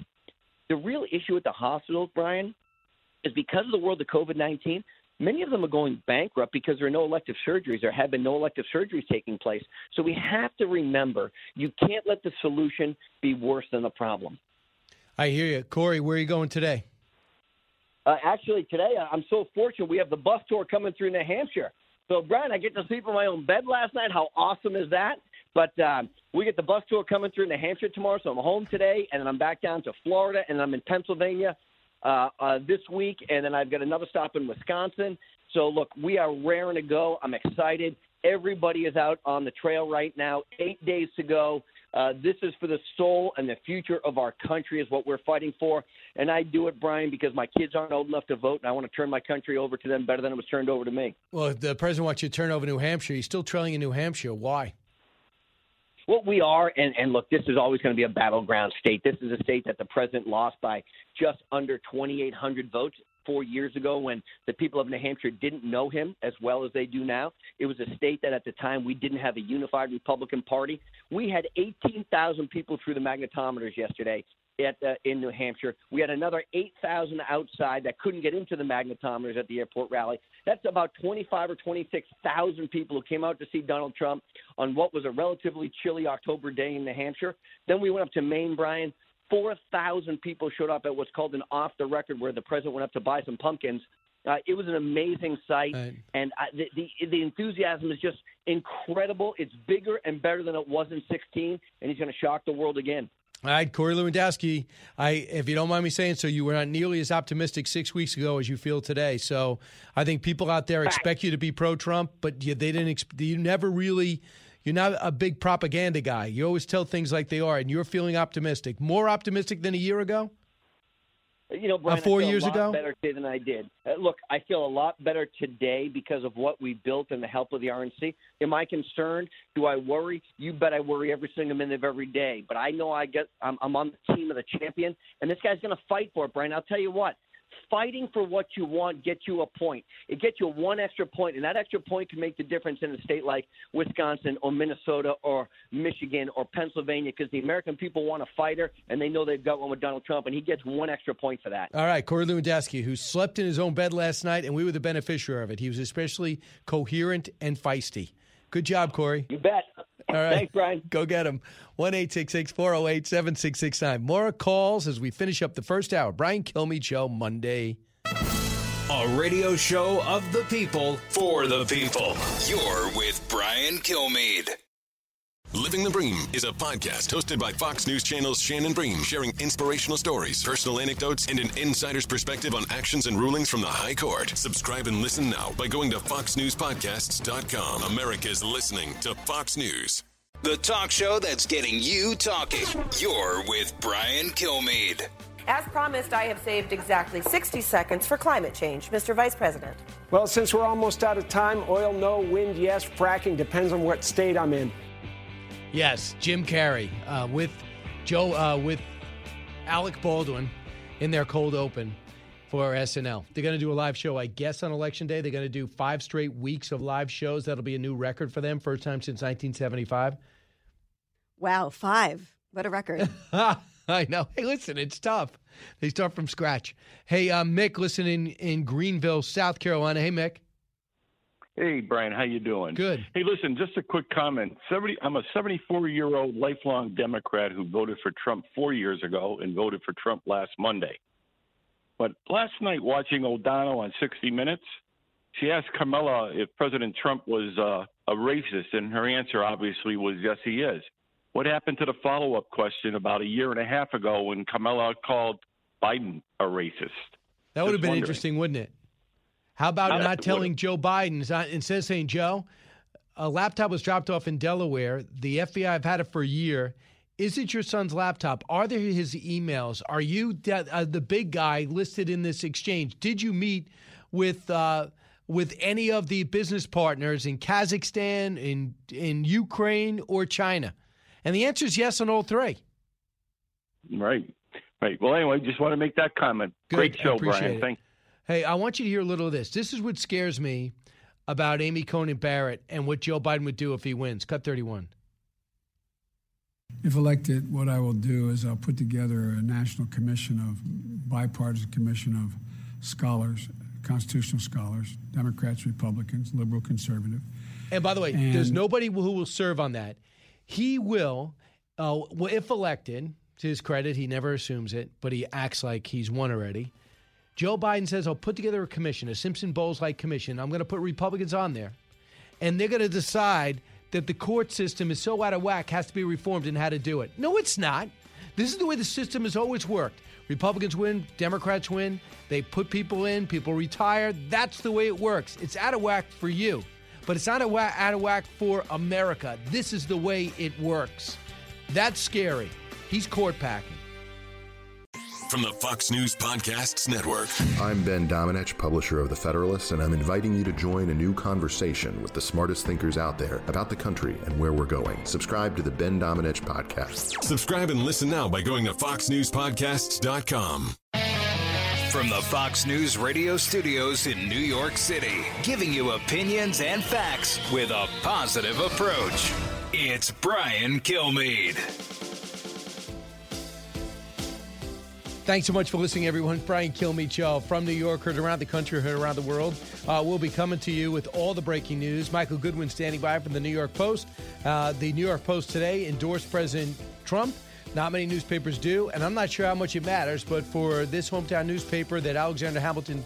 The real issue with the hospitals, Brian, is because of the world of COVID nineteen, many of them are going bankrupt because there are no elective surgeries. There have been no elective surgeries taking place. So we have to remember, you can't let the solution be worse than the problem. I hear you. Corey, where are you going today? Uh, actually, today, I'm so fortunate we have the bus tour coming through New Hampshire. So, Brian, I get to sleep in my own bed last night. How awesome is that? But uh, we get the bus tour coming through New Hampshire tomorrow, so I'm home today, and then I'm back down to Florida, and I'm in Pennsylvania uh, uh, this week, and then I've got another stop in Wisconsin. So, look, we are raring to go. I'm excited. Everybody is out on the trail right now. Eight days to go. Uh, this is for the soul and the future of our country is what we're fighting for. And I do it, Brian, because my kids aren't old enough to vote, and I want to turn my country over to them better than it was turned over to me. Well, if the president wants you to turn over New Hampshire, he's still trailing in New Hampshire. Why? Well, we are, and, and look, this is always going to be a battleground state. This is a state that the president lost by just under twenty-eight hundred votes four years ago when the people of New Hampshire didn't know him as well as they do now. It was a state that at the time we didn't have a unified Republican Party. We had eighteen thousand people through the magnetometers yesterday at uh, in New Hampshire. We had another eight thousand outside that couldn't get into the magnetometers at the airport rally. That's about twenty-five or twenty-six thousand people who came out to see Donald Trump on what was a relatively chilly October day in New Hampshire. Then we went up to Maine, Brian. four thousand people showed up at what's called an off-the-record where the president went up to buy some pumpkins. Uh, it was an amazing sight, right. and I, the, the the enthusiasm is just incredible. It's bigger and better than it was in sixteen, and he's going to shock the world again. All right, Corey Lewandowski, I, if you don't mind me saying so, you were not nearly as optimistic six weeks ago as you feel today. So I think people out there expect you to be pro-Trump, but you, they didn't. You never really – You're not a big propaganda guy. You always tell things like they are, and you're feeling optimistic. More optimistic than a year ago? You know, Brian, uh, four I feel years a lot ago? better today than I did. Uh, look, I feel a lot better today because of what we built and the help of the R N C. Am I concerned? Do I worry? You bet I worry every single minute of every day. But I know I get, I'm, I'm on the team of the champion, and this guy's going to fight for it, Brian. I'll tell you what. Fighting for what you want gets you a point. It gets you one extra point, and that extra point can make the difference in a state like Wisconsin or Minnesota or Michigan or Pennsylvania because the American people want a fighter, and they know they've got one with Donald Trump, and he gets one extra point for that. All right, Corey Lewandowski, who slept in his own bed last night, and we were the beneficiary of it. He was especially coherent and feisty. Good job, Corey. You bet. All right. Thanks, Brian. Go get him. one eight six six, four oh eight, seven six six nine. More calls as we finish up the first hour. Brian Kilmeade Show, Monday. A radio show of the people for the people. You're with Brian Kilmeade. Living the Bream is a podcast hosted by Fox News Channel's Shannon Bream, sharing inspirational stories, personal anecdotes, and an insider's perspective on actions and rulings from the high court. Subscribe and listen now by going to fox news podcasts dot com. America's listening to Fox News. The talk show that's getting you talking. You're with Brian Kilmeade. As promised, I have saved exactly sixty seconds for climate change. Mister Vice President. Well, since we're almost out of time, oil no, wind yes, fracking depends on what state I'm in. Yes, Jim Carrey uh, with Joe uh, with Alec Baldwin in their cold open for S N L. They're going to do a live show, I guess, on Election Day. They're going to do five straight weeks of live shows. That'll be a new record for them, first time since nineteen seventy-five. Wow, five. What a record. I know. Hey, listen, it's tough. They start from scratch. Hey, uh, Mick, listen, in, in Greenville, South Carolina. Hey, Mick. Hey, Brian, how you doing? Good. Hey, listen, just a quick comment. seventy I'm a seventy-four-year-old lifelong Democrat who voted for Trump four years ago and voted for Trump last Monday. But last night watching O'Donnell on sixty minutes, she asked Kamala if President Trump was uh, a racist, and her answer obviously was, yes, he is. What happened to the follow-up question about a year and a half ago when Kamala called Biden a racist? That would have been interesting, wouldn't it? How about not, not telling what? Joe Biden, instead of saying, Joe, a laptop was dropped off in Delaware. The F B I have had it for a year. Is it your son's laptop? Are there his emails? Are you de- uh, the big guy listed in this exchange? Did you meet with uh, with any of the business partners in Kazakhstan, in, in Ukraine, or China? And the answer is yes on all three. Right. Right. Well, anyway, just want to make that comment. Good. Great show, Brian. It. Thank you. Hey, I want you to hear a little of this. This is what scares me about Amy Coney Barrett and what Joe Biden would do if he wins. Cut thirty-one. If elected, what I will do is I'll put together a national commission of bipartisan commission of scholars, constitutional scholars, Democrats, Republicans, liberal, conservative. And by the way, and there's nobody who will serve on that. He will, uh, if elected, to his credit, he never assumes it, but he acts like he's won already. Joe Biden says, I'll put together a commission, a Simpson-Bowles-like commission. I'm going to put Republicans on there. And they're going to decide that the court system is so out of whack, has to be reformed, and how to do it. No, it's not. This is the way the system has always worked. Republicans win. Democrats win. They put people in. People retire. That's the way it works. It's out of whack for you. but it's out of whack, out of whack for America. This is the way it works. That's scary. He's court packing. From the Fox News Podcasts Network. I'm Ben Domenech, publisher of The Federalist, and I'm inviting you to join a new conversation with the smartest thinkers out there about the country and where we're going. Subscribe to the Ben Domenech Podcast. Subscribe and listen now by going to fox news podcasts dot com. From the Fox News Radio studios in New York City, giving you opinions and facts with a positive approach. It's Brian Kilmeade. Thanks so much for listening, everyone. Brian Kilmeade Show from New York, heard around the country, heard around the world. Uh, we'll be coming to you with all the breaking news. Michael Goodwin standing by from the New York Post. Uh, the New York Post today endorsed President Trump. Not many newspapers do, and I'm not sure how much it matters, but for this hometown newspaper that Alexander Hamilton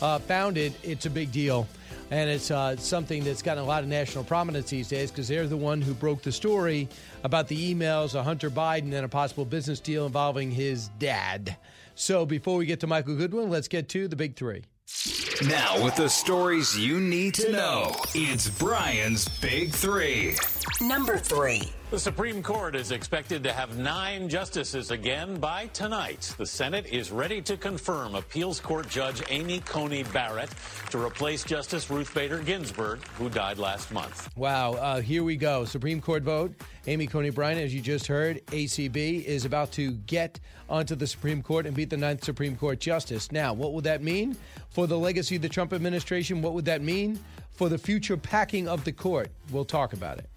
uh, founded, it's a big deal. And it's uh, something that's gotten a lot of national prominence these days because they're the one who broke the story about the emails of Hunter Biden and a possible business deal involving his dad. So before we get to Michael Goodwin, let's get to the big three. Now with the stories you need to know, it's Brian's Big Three. Number three. The Supreme Court is expected to have nine justices again by tonight. The Senate is ready to confirm appeals court judge Amy Coney Barrett to replace Justice Ruth Bader Ginsburg, who died last month. Wow. Uh, here we go. Supreme Court vote. Amy Coney Barrett, as you just heard, A C B, is about to get onto the Supreme Court and beat the ninth Supreme Court justice. Now, what would that mean for the legacy of the Trump administration? What would that mean for the future packing of the court? We'll talk about it.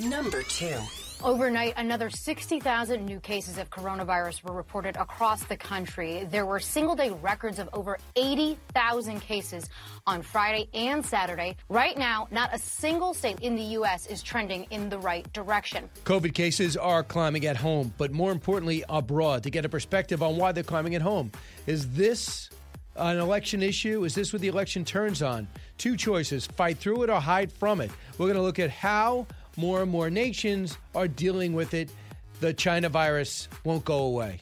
Number two. Overnight, another sixty thousand new cases of coronavirus were reported across the country. There were single-day records of over eighty thousand cases on Friday and Saturday. Right now, not a single state in the U S is trending in the right direction. COVID cases are climbing at home, but more importantly, abroad. To get a perspective on why they're climbing at home, is this an election issue? Is this what the election turns on? Two choices, fight through it or hide from it. We're going to look at how more and more nations are dealing with it. The China virus won't go away.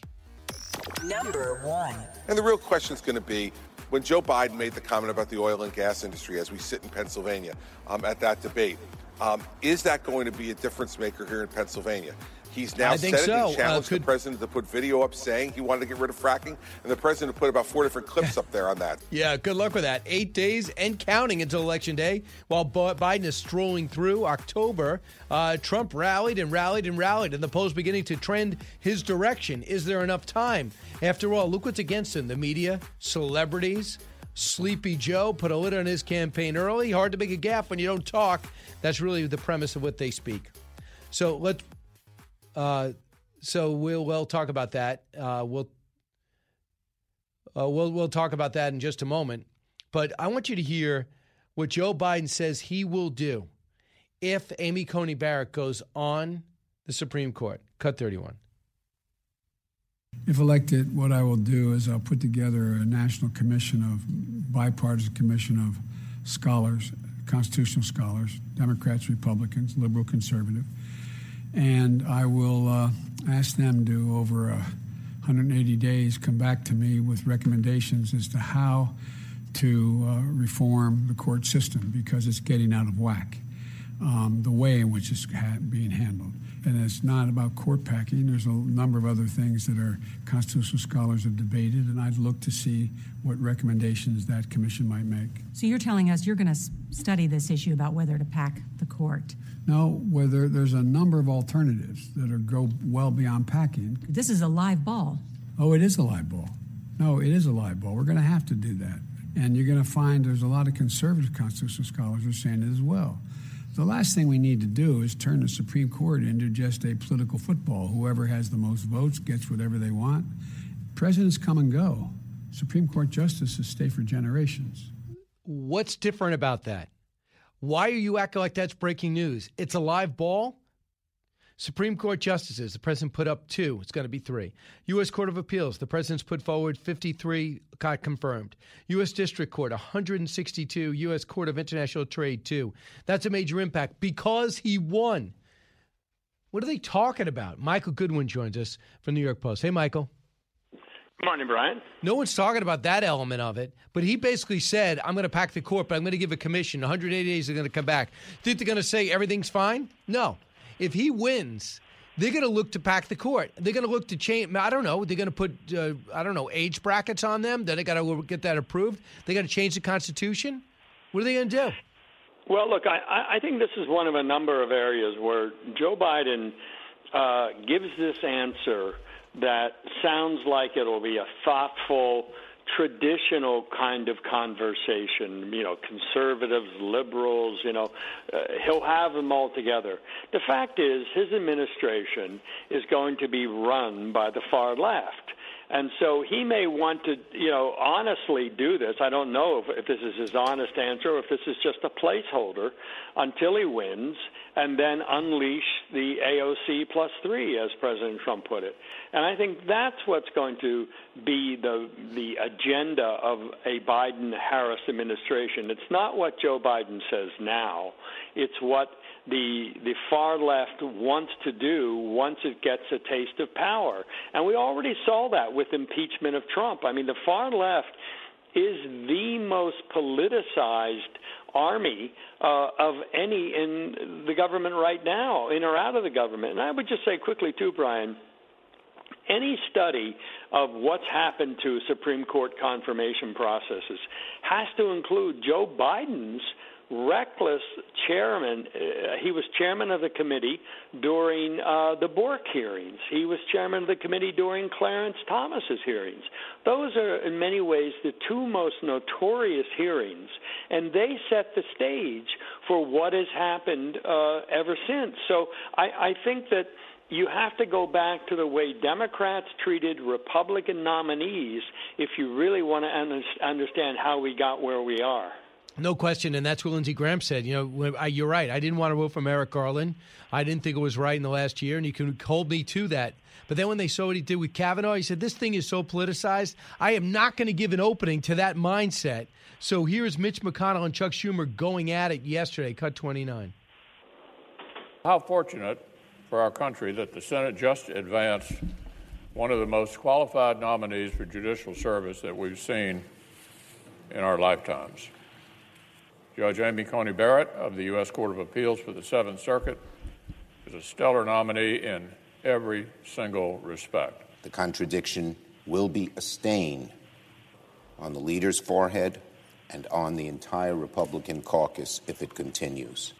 Number one. And the real question is going to be, when Joe Biden made the comment about the oil and gas industry as we sit in Pennsylvania um, at that debate, um, is that going to be a difference maker here in Pennsylvania? He's now said it so. and challenged uh, could... the president to put video up saying he wanted to get rid of fracking, and the president put about four different clips up there on that. Yeah, good luck with that. Eight days and counting until Election Day. While Biden is strolling through October, uh, Trump rallied and rallied and rallied, and the polls beginning to trend his direction. Is there enough time? After all, look what's against him. The media, celebrities, Sleepy Joe put a lid on his campaign early. Hard to make a gap when you don't talk. That's really the premise of what they speak. So let's... Uh, so we'll, we'll talk about that. Uh, we'll, uh, we'll we'll talk about that in just a moment. But I want you to hear what Joe Biden says he will do if Amy Coney Barrett goes on the Supreme Court. Cut thirty-one. If elected, what I will do is I'll put together a national commission of bipartisan commission of scholars, constitutional scholars, Democrats, Republicans, liberal, conservative. And I will uh, ask them to, over uh, one hundred eighty days, come back to me with recommendations as to how to uh, reform the court system, because it's getting out of whack, um, the way in which it's ha- being handled. And it's not about court packing. There's a number of other things that our constitutional scholars have debated, and I'd look to see what recommendations that commission might make. So you're telling us you're going to study this issue about whether to pack the court. No, whether there's a number of alternatives that are go well beyond packing. This is a live ball. Oh, it is a live ball. No, it is a live ball. We're going to have to do that. And you're going to find there's a lot of conservative constitutional scholars who are saying it as well. The last thing we need to do is turn the Supreme Court into just a political football. Whoever has the most votes gets whatever they want. Presidents come and go. Supreme Court justices stay for generations. What's different about that? Why are you acting like that's breaking news? It's a live ball. Supreme Court justices, the president put up two. It's going to be three. U S. Court of Appeals, the president's put forward fifty-three, got confirmed. U S. District Court, one hundred sixty-two. U S. Court of International Trade, two. That's a major impact because he won. What are they talking about? Michael Goodwin joins us from New York Post. Hey, Michael. Morning, Brian. No one's talking about that element of it, but he basically said, I'm going to pack the court, but I'm going to give a commission. one hundred eighty days, they're going to come back. Think they're going to say everything's fine? No. If he wins, they're going to look to pack the court. They're going to look to change. I don't know. They're going to put, uh, I don't know, age brackets on them. Then they got to get that approved. They got to change the Constitution. What are they going to do? Well, look, I, I think this is one of a number of areas where Joe Biden uh, gives this answer that sounds like it'll be a thoughtful, traditional kind of conversation, you know, conservatives, liberals, you know, uh, he'll have them all together. The fact is his administration is going to be run by the far left. And so he may want to, you know, honestly do this. I don't know if, if this is his honest answer or if this is just a placeholder until he wins and then unleash the A O C plus three, as President Trump put it. And I think that's what's going to be the the agenda of a Biden-Harris administration. It's not what Joe Biden says now. It's what the the far left wants to do once it gets a taste of power. And we already saw that with impeachment of Trump. I mean, the far left is the most politicized army uh, of any in the government right now, in or out of the government. And I would just say quickly, too, Brian, any study of what's happened to Supreme Court confirmation processes has to include Joe Biden's reckless chairman. Uh, he was chairman of the committee during uh, the Bork hearings. He was chairman of the committee during Clarence Thomas's hearings. Those are, in many ways, the two most notorious hearings, and they set the stage for what has happened uh, ever since. So I, I think that you have to go back to the way Democrats treated Republican nominees if you really want to un- understand how we got where we are. No question, and that's what Lindsey Graham said. You know, you're right. I didn't want to vote for Merrick Garland. I didn't think it was right in the last year, and you can hold me to that. But then when they saw what he did with Kavanaugh, he said, this thing is so politicized, I am not going to give an opening to that mindset. So here's Mitch McConnell and Chuck Schumer going at it yesterday, cut twenty-nine. How fortunate for our country that the Senate just advanced one of the most qualified nominees for judicial service that we've seen in our lifetimes. Judge Amy Coney Barrett of the U S Court of Appeals for the Seventh Circuit is a stellar nominee in every single respect. The contradiction will be a stain on the leader's forehead and on the entire Republican caucus if it continues.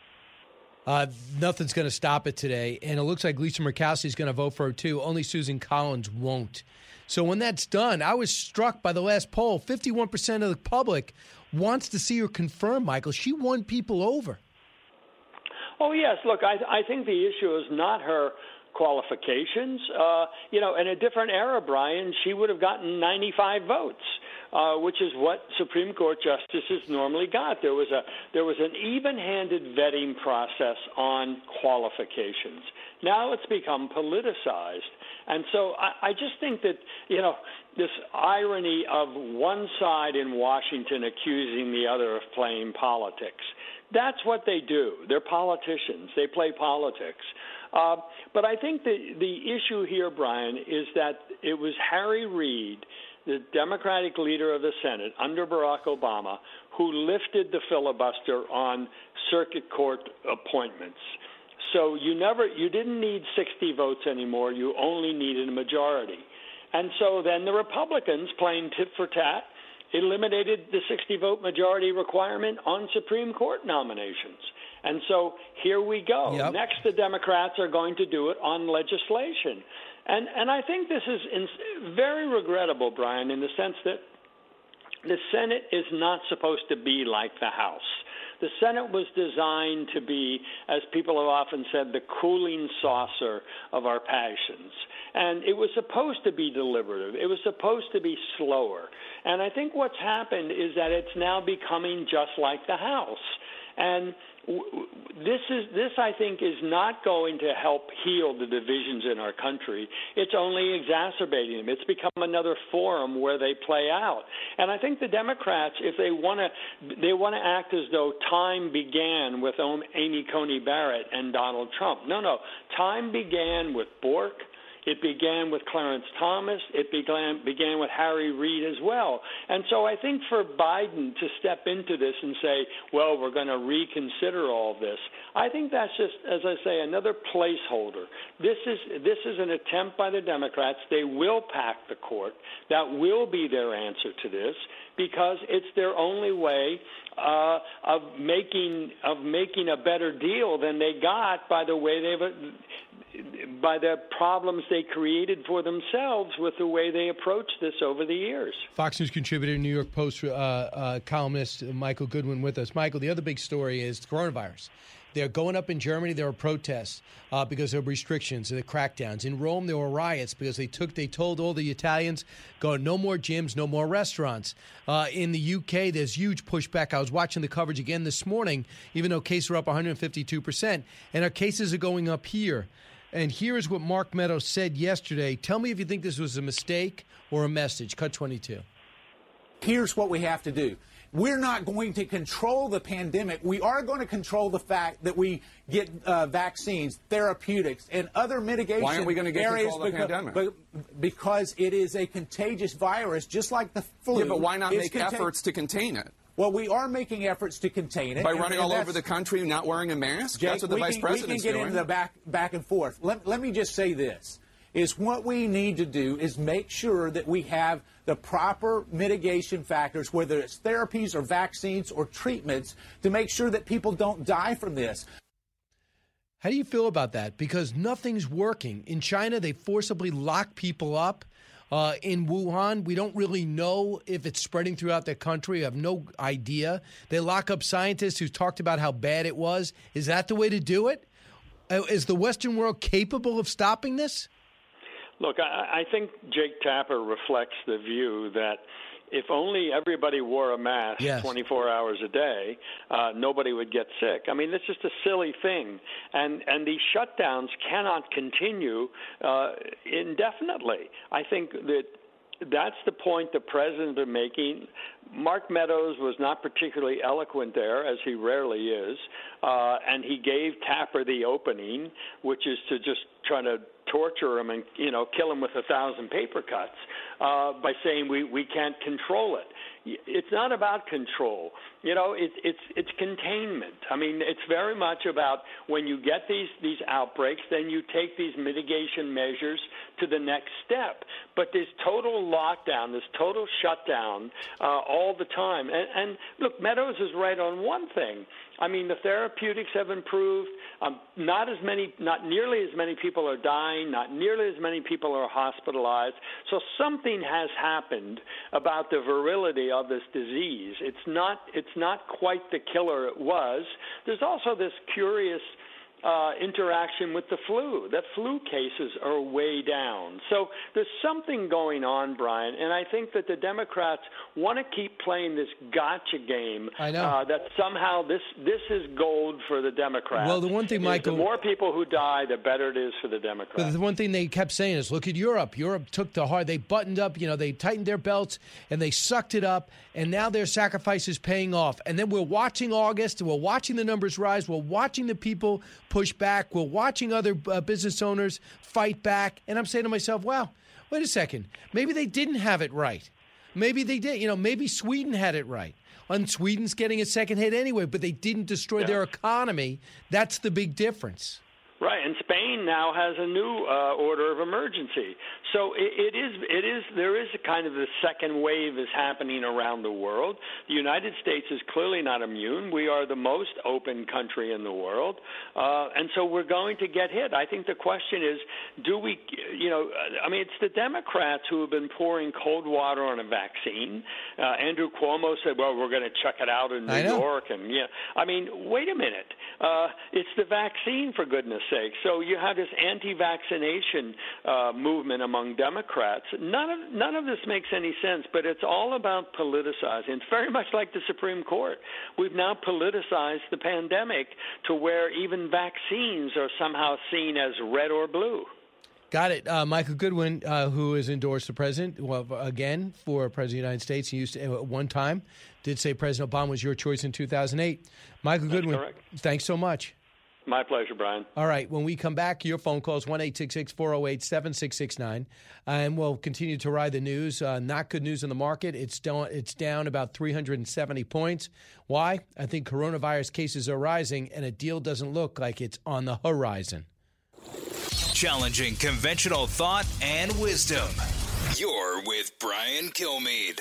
Uh, nothing's going to stop it today, and it looks like Lisa Murkowski is going to vote for her, too. Only Susan Collins won't. So when that's done, I was struck by the last poll. fifty-one percent of the public wants to see her confirmed, Michael. She won people over. Oh, yes. Look, I, I think the issue is not her qualifications. Uh, you know, in a different era, Brian, she would have gotten ninety-five votes, uh, which is what Supreme Court justices normally got. There was a there was an even-handed vetting process on qualifications. Now it's become politicized. And so I, I just think that, you know, this irony of one side in Washington accusing the other of playing politics. That's what they do. They're politicians. They play politics. Uh, but I think the, the issue here, Brian, is that it was Harry Reid, the Democratic leader of the Senate under Barack Obama, who lifted the filibuster on circuit court appointments. So you never, you didn't need sixty votes anymore. You only needed a majority. And so then the Republicans, playing tit for tat, eliminated the sixty-vote majority requirement on Supreme Court nominations. And so here we go. Yep. Next, the Democrats are going to do it on legislation. And and I think this is in, very regrettable, Brian, in the sense that the Senate is not supposed to be like the House. The Senate was designed to be, as people have often said, the cooling saucer of our passions. And it was supposed to be deliberative. It was supposed to be slower. And I think what's happened is that it's now becoming just like the House. And this is this, I think, is not going to help heal the divisions in our country. It's only exacerbating them. It's become another forum where they play out. And I think the Democrats, if they want to, they want to act as though time began with Amy Coney Barrett and Donald Trump. No, no, time began with Bork. It began with Clarence Thomas. It began, began with Harry Reid as well. And so I think for Biden to step into this and say, well, we're going to reconsider all this, I think that's just, as I say, another placeholder. This is, this is an attempt by the Democrats. They will pack the court. That will be their answer to this, because it's their only way uh, of making of making a better deal than they got by the way they've by the problems they created for themselves with the way they approached this over the years. Fox News contributor, New York Post uh, uh, columnist Michael Goodwin with us. Michael, the other big story is the coronavirus. They're going up in Germany. There were protests uh, because there were restrictions and the crackdowns. In Rome, there were riots because they took, they told all the Italians, go no more gyms, no more restaurants. Uh, in the U K, there's huge pushback. I was watching the coverage again this morning, even though cases are up one hundred fifty-two percent, and our cases are going up here. And here is what Mark Meadows said yesterday. Tell me if you think this was a mistake or a message. Cut twenty-two. Here's what we have to do. We're not going to control the pandemic. We are going to control the fact that we get uh, vaccines, therapeutics, and other mitigation areas. Why aren't we going to get control the pandemic? Because it is a contagious virus, just like the flu. Yeah, but why not make contag- efforts to contain it? Well, we are making efforts to contain it. By running and, and all over the country, not wearing a mask? Jake, that's what the Vice can, President's doing. We can get doing. into the back, back and forth. Let, let me just say this. Is what we need to do is make sure that we have the proper mitigation factors, whether it's therapies or vaccines or treatments, to make sure that people don't die from this. How do you feel about that? Because nothing's working. In China, they forcibly lock people up. Uh, in Wuhan, we don't really know if it's spreading throughout the country. I have no idea. They lock up scientists who talked about how bad it was. Is that the way to do it? Is the Western world capable of stopping this? Look, I, I think Jake Tapper reflects the view that if only everybody wore a mask yes. twenty-four hours a day, uh, nobody would get sick. I mean, that's just a silly thing. And and these shutdowns cannot continue uh, indefinitely. I think that that's the point the president is making. Mark Meadows was not particularly eloquent there, as he rarely is, uh, and he gave Tapper the opening, which is to just try to torture him and, you know, kill him with a thousand paper cuts uh, by saying we, we can't control it. It's not about control. You know, it, it's it's containment. I mean, it's very much about when you get these, these outbreaks, then you take these mitigation measures to the next step. But this total lockdown, this total shutdown uh, all the time. And, and, look, Meadows is right on one thing. I mean, the therapeutics have improved. Um, not as many, not nearly as many people are dying. Not nearly as many people are hospitalized. So something has happened about the virility of this disease. It's not, it's not quite the killer it was. There's also this curious Uh, interaction with the flu. That flu cases are way down. So there's something going on, Brian, and I think that the Democrats want to keep playing this gotcha game. I know. Uh, that somehow this this is gold for the Democrats. Well, the one thing, Michael, the more people who die, the better it is for the Democrats. But the one thing they kept saying is, look at Europe. Europe took the hard. They buttoned up. You know, they tightened their belts and they sucked it up. And now their sacrifice is paying off. And then we're watching August. We're watching the numbers rise. We're watching the people push back. We're watching other uh, business owners fight back. And I'm saying to myself, wow, wait a second. Maybe they didn't have it right. Maybe they did. You know, maybe Sweden had it right. And Sweden's getting a second hit anyway, but they didn't destroy yeah. their economy. That's the big difference. Right, and Spain now has a new uh, order of emergency. So it, it is, it is, there is a kind of the second wave is happening around the world. The United States is clearly not immune. We are the most open country in the world, uh, and so we're going to get hit. I think the question is, do we, you know, I mean, it's the Democrats who have been pouring cold water on a vaccine. Uh, Andrew Cuomo said, "Well, we're going to check it out in New York," and yeah, I mean, wait a minute, uh, it's the vaccine, for goodness. So you have this anti-vaccination uh, movement among Democrats. None of none of this makes any sense, but it's all about politicizing. It's very much like the Supreme Court. We've now politicized the pandemic to where even vaccines are somehow seen as red or blue. Got it. Uh, Michael Goodwin, uh, who has endorsed the president, well, again, for President of the United States, he used to, at one time, did say President Obama was your choice in two thousand eight. Michael Goodwin, thanks so much. My pleasure, Brian. All right. When we come back, your phone calls, one eight six six, four oh eight, seven six six nine. And we'll continue to ride the news. Uh, not good news in the market. It's down, it's down about three hundred seventy points. Why? I think coronavirus cases are rising, and a deal doesn't look like it's on the horizon. Challenging conventional thought and wisdom. You're with Brian Kilmeade.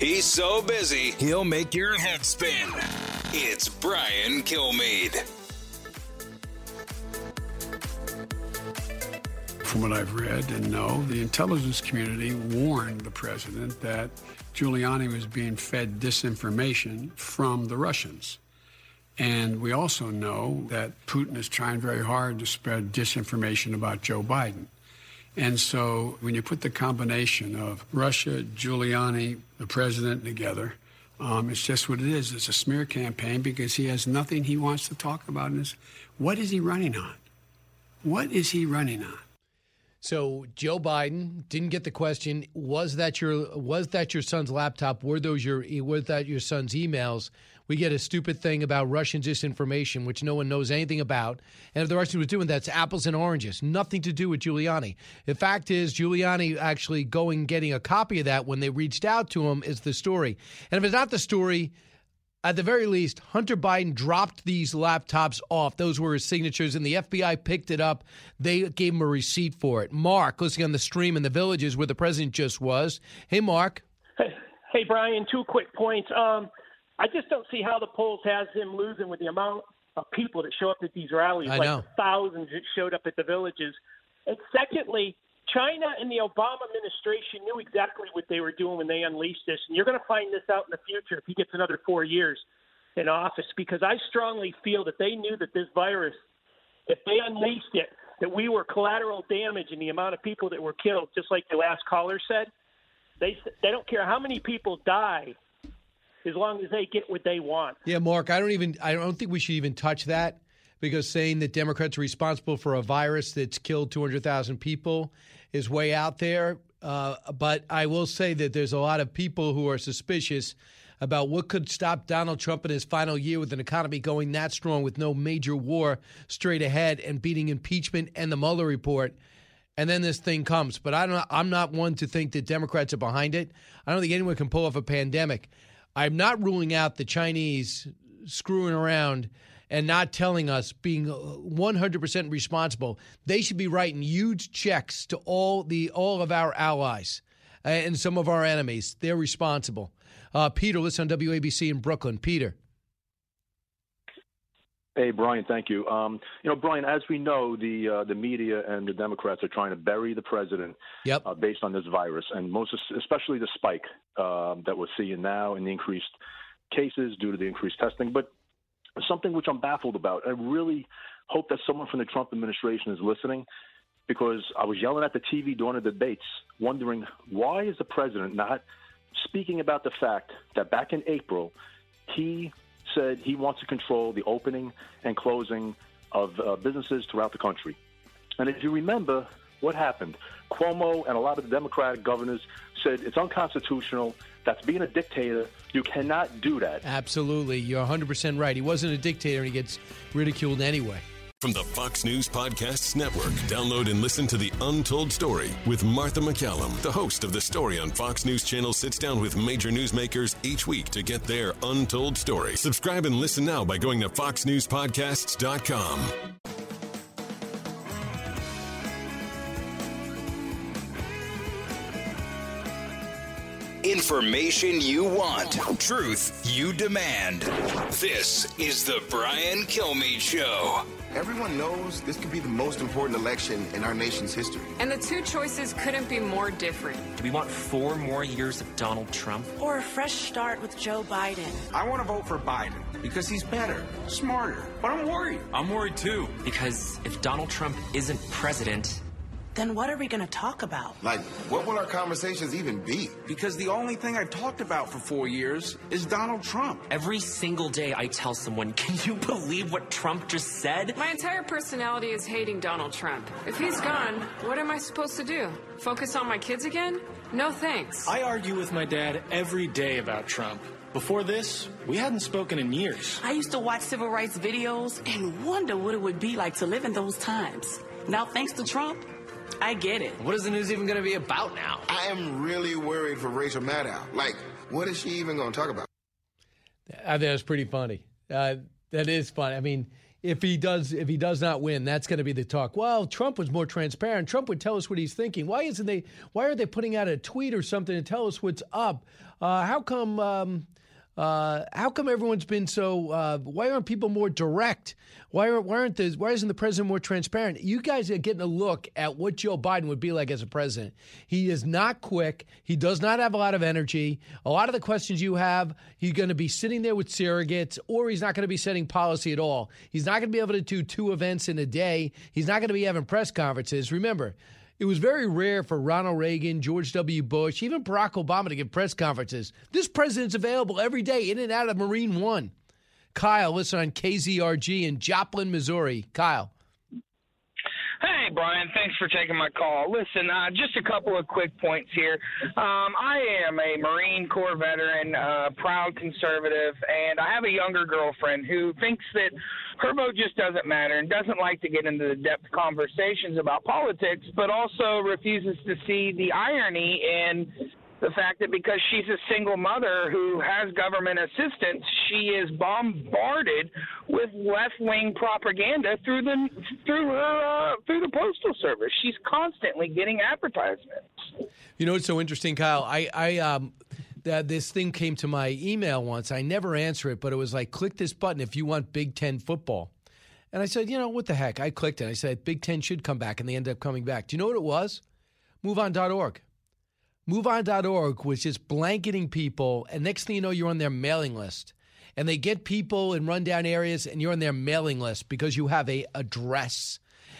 He's so busy, he'll make your head spin. It's Brian Kilmeade. From what I've read and know, the intelligence community warned the president that Giuliani was being fed disinformation from the Russians. And we also know that Putin is trying very hard to spread disinformation about Joe Biden. And so when you put the combination of Russia, Giuliani, the president together, um, it's just what it is. It's a smear campaign because he has nothing he wants to talk about. In his, what is he running on? What is he running on? So Joe Biden didn't get the question. Was that your was that your son's laptop? Were those your was that your son's emails? We get a stupid thing about Russian disinformation, which no one knows anything about. And if the Russians were doing that, it's apples and oranges. Nothing to do with Giuliani. The fact is, Giuliani actually going getting a copy of that when they reached out to him is the story. And if it's not the story, at the very least, Hunter Biden dropped these laptops off. Those were his signatures, and the F B I picked it up. They gave him a receipt for it. Mark, listening on the stream in the Villages where the president just was. Hey, Mark. Hey, hey Brian, two quick points. Um, I just don't see how the polls has him losing with the amount of people that show up at these rallies. I like know. Thousands that showed up at the Villages. And secondly, China and the Obama administration knew exactly what they were doing when they unleashed this, and you're going to find this out in the future if he gets another four years in office, because I strongly feel that they knew that this virus, if they unleashed it, that we were collateral damage in the amount of people that were killed, just like the last caller said. They they don't care how many people die as long as they get what they want. Yeah, Mark, I don't even I don't think we should even touch that, because saying that Democrats are responsible for a virus that's killed two hundred thousand people is way out there. Uh, but I will say that there's a lot of people who are suspicious about what could stop Donald Trump in his final year with an economy going that strong with no major war straight ahead and beating impeachment and the Mueller report. And then this thing comes. But I don't, I'm not one to think that Democrats are behind it. I don't think anyone can pull off a pandemic. I'm not ruling out the Chinese screwing around and not telling us, being one hundred percent responsible. They should be writing huge checks to all the all of our allies and some of our enemies. They're responsible. Uh, Peter, listen on W A B C in Brooklyn. Peter. Hey, Brian, thank you. Um, you know, Brian, as we know, the uh, the media and the Democrats are trying to bury the president. Yep. uh, based on this virus, and most especially the spike uh, that we're seeing now and the increased cases due to the increased testing. But something which I'm baffled about. I really hope that someone from the Trump administration is listening, because I was yelling at the T V during the debates, wondering why is the president not speaking about the fact that back in April, he said he wants to control the opening and closing of uh, businesses throughout the country. And if you remember what happened, Cuomo and a lot of the Democratic governors said it's unconstitutional. That's being a dictator. You cannot do that. Absolutely. You're one hundred percent right. He wasn't a dictator, and he gets ridiculed anyway. From the Fox News Podcasts Network, download and listen to The Untold Story with Martha McCallum. The host of The Story on Fox News Channel sits down with major newsmakers each week to get their untold story. Subscribe and listen now by going to fox news podcasts dot com. Information you want, truth you demand. This is the Brian Kilmeade Show. Everyone knows this could be the most important election in our nation's history. And the two choices couldn't be more different. Do we want four more years of Donald Trump? Or a fresh start with Joe Biden? I want to vote for Biden because he's better, smarter. But I'm worried. I'm worried, too. Because if Donald Trump isn't president, then what are we going to talk about? Like, what will our conversations even be? Because the only thing I've talked about for four years is Donald Trump. Every single day I tell someone, can you believe what Trump just said? My entire personality is hating Donald Trump. If he's gone, what am I supposed to do? Focus on my kids again? No thanks. I argue with my dad every day about Trump. Before this, we hadn't spoken in years. I used to watch civil rights videos and wonder what it would be like to live in those times. Now, thanks to Trump, I get it. What is the news even going to be about now? I am really worried for Rachel Maddow. Like, what is she even going to talk about? I think that's pretty funny. Uh, that is funny. I mean, if he does, if he does not win, that's going to be the talk. Well, Trump was more transparent. Trump would tell us what he's thinking. Why isn't they? Why are they putting out a tweet or something to tell us what's up? Uh, how come? Um, Uh, how come everyone's been so? Uh, why aren't people more direct? Why aren't why aren't the why isn't the president more transparent? You guys are getting a look at what Joe Biden would be like as a president. He is not quick. He does not have a lot of energy. A lot of the questions you have, he's going to be sitting there with surrogates, or he's not going to be setting policy at all. He's not going to be able to do two events in a day. He's not going to be having press conferences. Remember, it was very rare for Ronald Reagan, George W. Bush, even Barack Obama to give press conferences. This president's available every day in and out of Marine One. Kyle, listen on K Z R G in Joplin, Missouri. Kyle. Hey, Brian. Thanks for taking my call. Listen, uh, just a couple of quick points here. Um, I am a Marine Corps veteran, uh, proud conservative, and I have a younger girlfriend who thinks that her vote just doesn't matter and doesn't like to get into the depth conversations about politics, but also refuses to see the irony in the fact that because she's a single mother who has government assistance, she is bombarded with left-wing propaganda through the through her, uh, through the postal service. She's constantly getting advertisements. You know, it's so interesting, Kyle. I, I um, th- this thing came to my email once. I never answer it, but it was like, click this button if you want Big Ten football. And I said, you know, what the heck? I clicked it. I said, Big Ten should come back, and they ended up coming back. Do you know what it was? move on dot org. move on dot org was just blanketing people, and next thing you know, you're on their mailing list. And they get people in rundown areas, and you're on their mailing list because you have a address.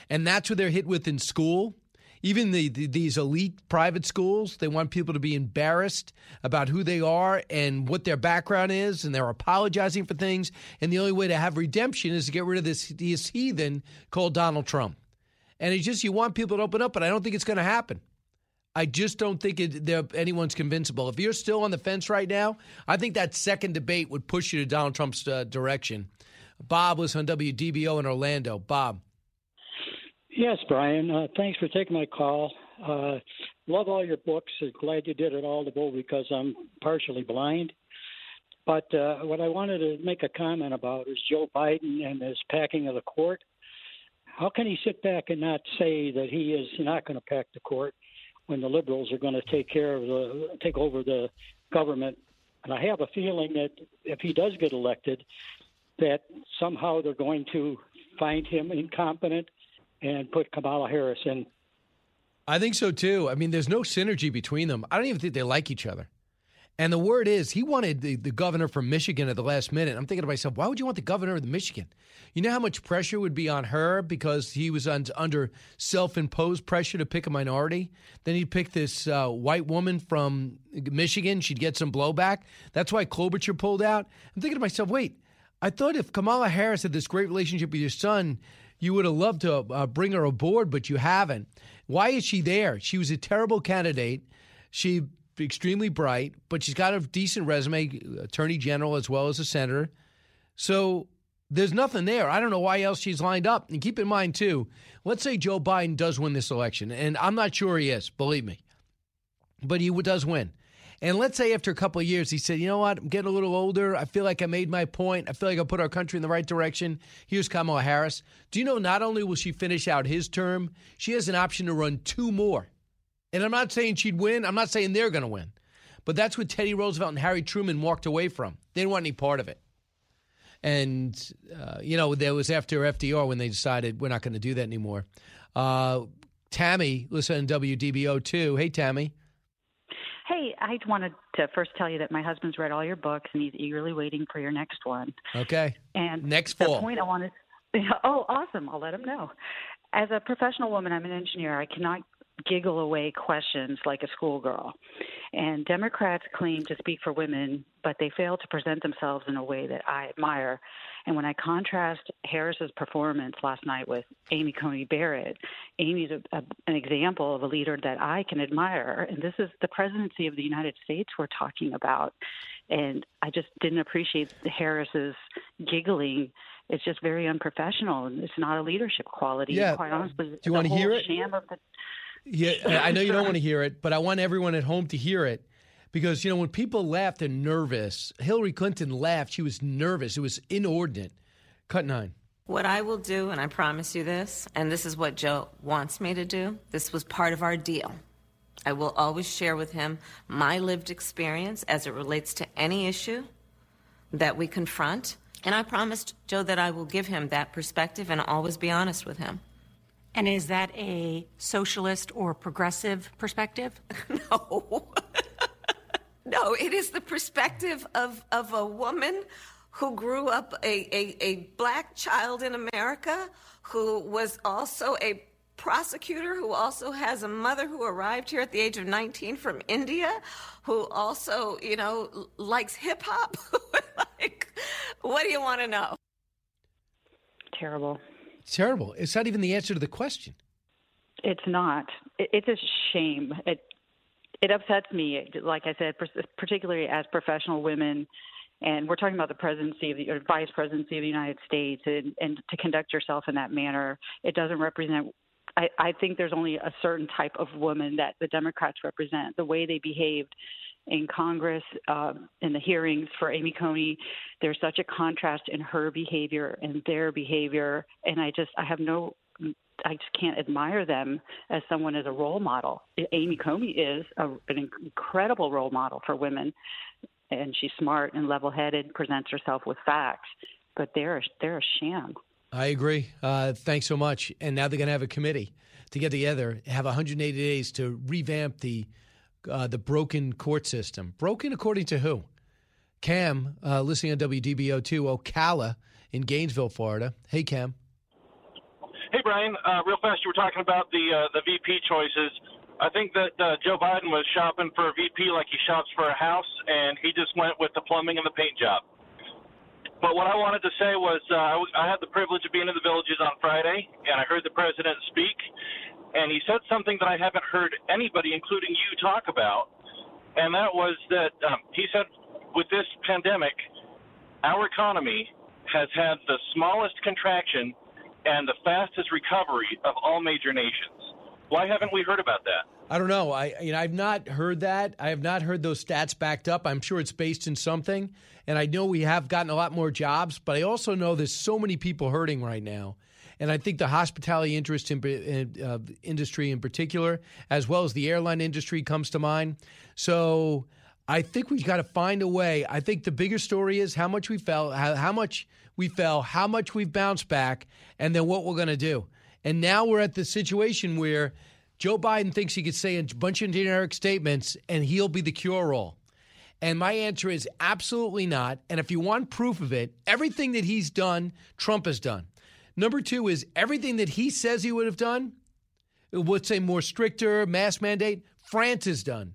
And that's what they're hit with in school. Even the, the, these elite private schools, they want people to be embarrassed about who they are and what their background is, and they're apologizing for things. And the only way to have redemption is to get rid of this, this heathen called Donald Trump. And it's just you want people to open up, but I don't think it's going to happen. I just don't think it, anyone's convincible. If you're still on the fence right now, I think that second debate would push you to Donald Trump's uh, direction. Bob was on W D B O in Orlando. Bob. Yes, Brian. Uh, thanks for taking my call. Uh, love all your books. Glad you did it all the bowl because I'm partially blind. But uh, what I wanted to make a comment about is Joe Biden and his packing of the court. How can he sit back and not say that he is not going to pack the court when the liberals are going to take care of the take over the government? And I have a feeling that if he does get elected, that somehow they're going to find him incompetent and put Kamala Harris in. I think so, too. I mean, there's no synergy between them. I don't even think they like each other. And the word is he wanted the, the governor from Michigan at the last minute. I'm thinking to myself, why would you want the governor of Michigan? You know how much pressure would be on her because he was on, under self-imposed pressure to pick a minority? Then he'd pick this uh, white woman from Michigan. She'd get some blowback. That's why Klobuchar pulled out. I'm thinking to myself, wait, I thought if Kamala Harris had this great relationship with your son, you would have loved to uh, bring her aboard, but you haven't. Why is she there? She was a terrible candidate. She extremely bright, but she's got a decent resume, attorney general as well as a senator. So there's nothing there. I don't know why else she's lined up. And keep in mind, too, let's say Joe Biden does win this election, and I'm not sure he is, believe me, but he does win. And let's say after a couple of years, he said, you know what, I'm getting a little older. I feel like I made my point. I feel like I put our country in the right direction. Here's Kamala Harris. Do you know not only will she finish out his term, she has an option to run two more. And I'm not saying she'd win. I'm not saying they're going to win. But that's what Teddy Roosevelt and Harry Truman walked away from. They didn't want any part of it. And, uh, you know, there was after F D R when they decided we're not going to do that anymore. Uh, Tammy, listen to W D B O two. Hey, Tammy. Hey, I wanted to first tell you that my husband's read all your books, and he's eagerly waiting for your next one. Okay. And next fall. The point I wanted – oh, awesome. I'll let him know. As a professional woman, I'm an engineer. I cannot giggle away questions like a schoolgirl. And Democrats claim to speak for women, but they fail to present themselves in a way that I admire. And when I contrast Harris's performance last night with Amy Coney Barrett, Amy's a, a, an example of a leader that I can admire. And this is the presidency of the United States we're talking about. And I just didn't appreciate Harris's giggling. It's just very unprofessional, and it's not a leadership quality. Yeah. Quite honestly, do you want to hear it? Sham of the- Yeah, I know you don't want to hear it, but I want everyone at home to hear it because, you know, when people laugh, they're nervous. Hillary Clinton laughed. She was nervous. It was inordinate. Cut nine. What I will do, and I promise you this, and this is what Joe wants me to do, this was part of our deal. I will always share with him my lived experience as it relates to any issue that we confront. And I promised Joe that I will give him that perspective and always be honest with him. And is that a socialist or progressive perspective? No. No, it is the perspective of, of a woman who grew up a, a, a black child in America, who was also a prosecutor, who also has a mother who arrived here at the age of nineteen from India, who also, you know, likes hip-hop. Like, what do you want to know? Terrible. Terrible. It's not even the answer to the question. It's not. It, it's a shame. It it upsets me, like I said, particularly as professional women. And we're talking about the presidency of the or vice presidency of the United States, and, and to conduct yourself in that manner, it doesn't represent. I, I think there's only a certain type of woman that the Democrats represent. The way they behaved in Congress, uh, in the hearings for Amy Coney, there's such a contrast in her behavior and their behavior. And I just, I have no, I just can't admire them as someone as a role model. Amy Coney is a, an incredible role model for women, and she's smart and level-headed, presents herself with facts, but they're, they're a sham. I agree. Uh, thanks so much. And now they're going to have a committee to get together, have one hundred eighty days to revamp the Uh, the broken court system. Broken according to who? Cam, uh, listening on W D B O two, Ocala in Gainesville, Florida. Hey, Cam. Hey, Brian. Uh, real fast, you were talking about the uh, the V P choices. I think that uh, Joe Biden was shopping for a V P like he shops for a house, and he just went with the plumbing and the paint job. But what I wanted to say was uh, I, w- I had the privilege of being in the Villages on Friday, and I heard the president speak. And he said something that I haven't heard anybody, including you, talk about, and that was that um, he said, with this pandemic, our economy has had the smallest contraction and the fastest recovery of all major nations. Why haven't we heard about that? I don't know. I you know, I've not heard that. I have not heard those stats backed up. I'm sure it's based in something, and I know we have gotten a lot more jobs, but I also know there's so many people hurting right now. And I think the hospitality interest in, uh, industry in particular, as well as the airline industry, comes to mind. So I think we've got to find a way. I think the bigger story is how much we fell, how, how much we fell, how much we've bounced back, and then what we're going to do. And now we're at the situation where Joe Biden thinks he could say a bunch of generic statements and he'll be the cure-all. And my answer is absolutely not. And if you want proof of it, everything that he's done, Trump has done. Number two is everything that he says he would have done, let's say more stricter mask mandate, France has done.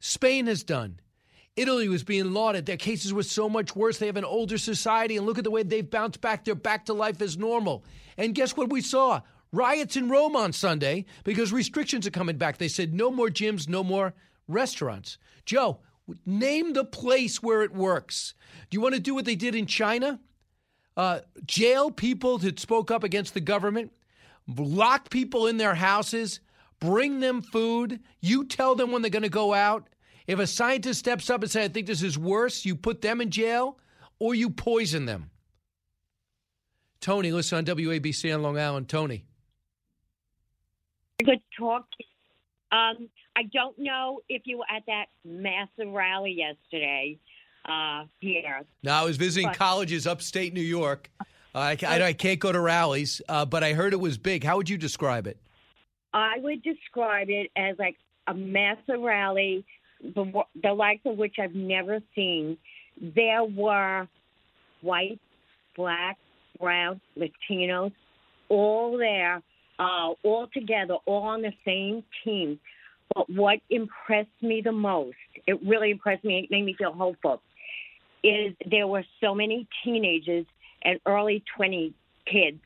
Spain has done. Italy was being lauded. Their cases were so much worse. They have an older society, and look at the way they've bounced back. They're back to life as normal. And guess what we saw? Riots in Rome on Sunday because restrictions are coming back. They said no more gyms, no more restaurants. Joe, name the place where it works. Do you want to do what they did in China? Uh, jail people that spoke up against the government, lock people in their houses, bring them food. You tell them when they're going to go out. If a scientist steps up and says, I think this is worse, you put them in jail or you poison them. Tony, listen on W A B C on Long Island. Tony. Good talk. Um, I don't know if you were at that massive rally yesterday. uh, here. No, I was visiting but, colleges upstate New York. Uh, I, I, I can't go to rallies, uh, but I heard it was big. How would you describe it? I would describe it as like a massive rally, the, the likes of which I've never seen. There were white, black, brown, Latinos, all there, uh, all together, all on the same team. But what impressed me the most, it really impressed me, it made me feel hopeful, is there were so many teenagers and early twenties kids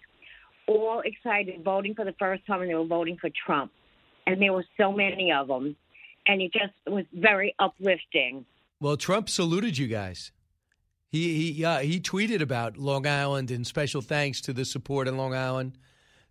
all excited, voting for the first time, and they were voting for Trump. And there were so many of them. And it just was very uplifting. Well, Trump saluted you guys. He he uh, he tweeted about Long Island and special thanks to the support in Long Island.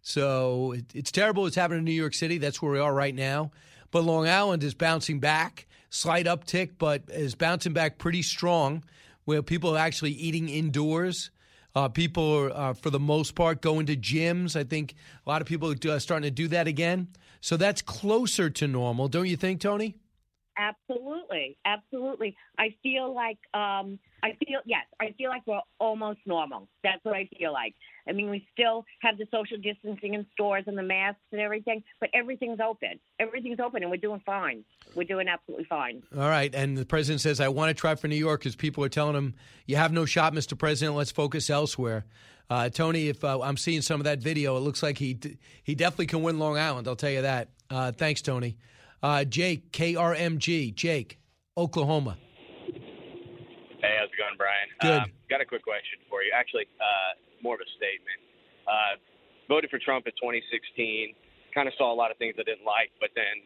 So it, it's terrible what's happening in New York City. That's where we are right now. But Long Island is bouncing back, slight uptick, but is bouncing back pretty strong, where people are actually eating indoors. Uh, people are, uh, for the most part, going to gyms. I think a lot of people are starting to do that again. So that's closer to normal, don't you think, Tony? Absolutely. Absolutely. I feel like, um, I feel, yes, I feel like we're almost normal. That's what I feel like. I mean, we still have the social distancing in stores and the masks and everything, but everything's open. Everything's open, and we're doing fine. We're doing absolutely fine. All right. And the president says, I want to try for New York, because people are telling him, you have no shot, Mister President. Let's focus elsewhere. Uh, Tony, if uh, I'm seeing some of that video, it looks like he, d- he definitely can win Long Island. I'll tell you that. Uh, thanks, Tony. Uh, Jake, K R M G. Jake, Oklahoma. Hey, how's it going, Brian? Good. Um, got a quick question for you. Actually, uh, more of a statement. Uh, voted for Trump in twenty sixteen. Kind of saw a lot of things I didn't like, but then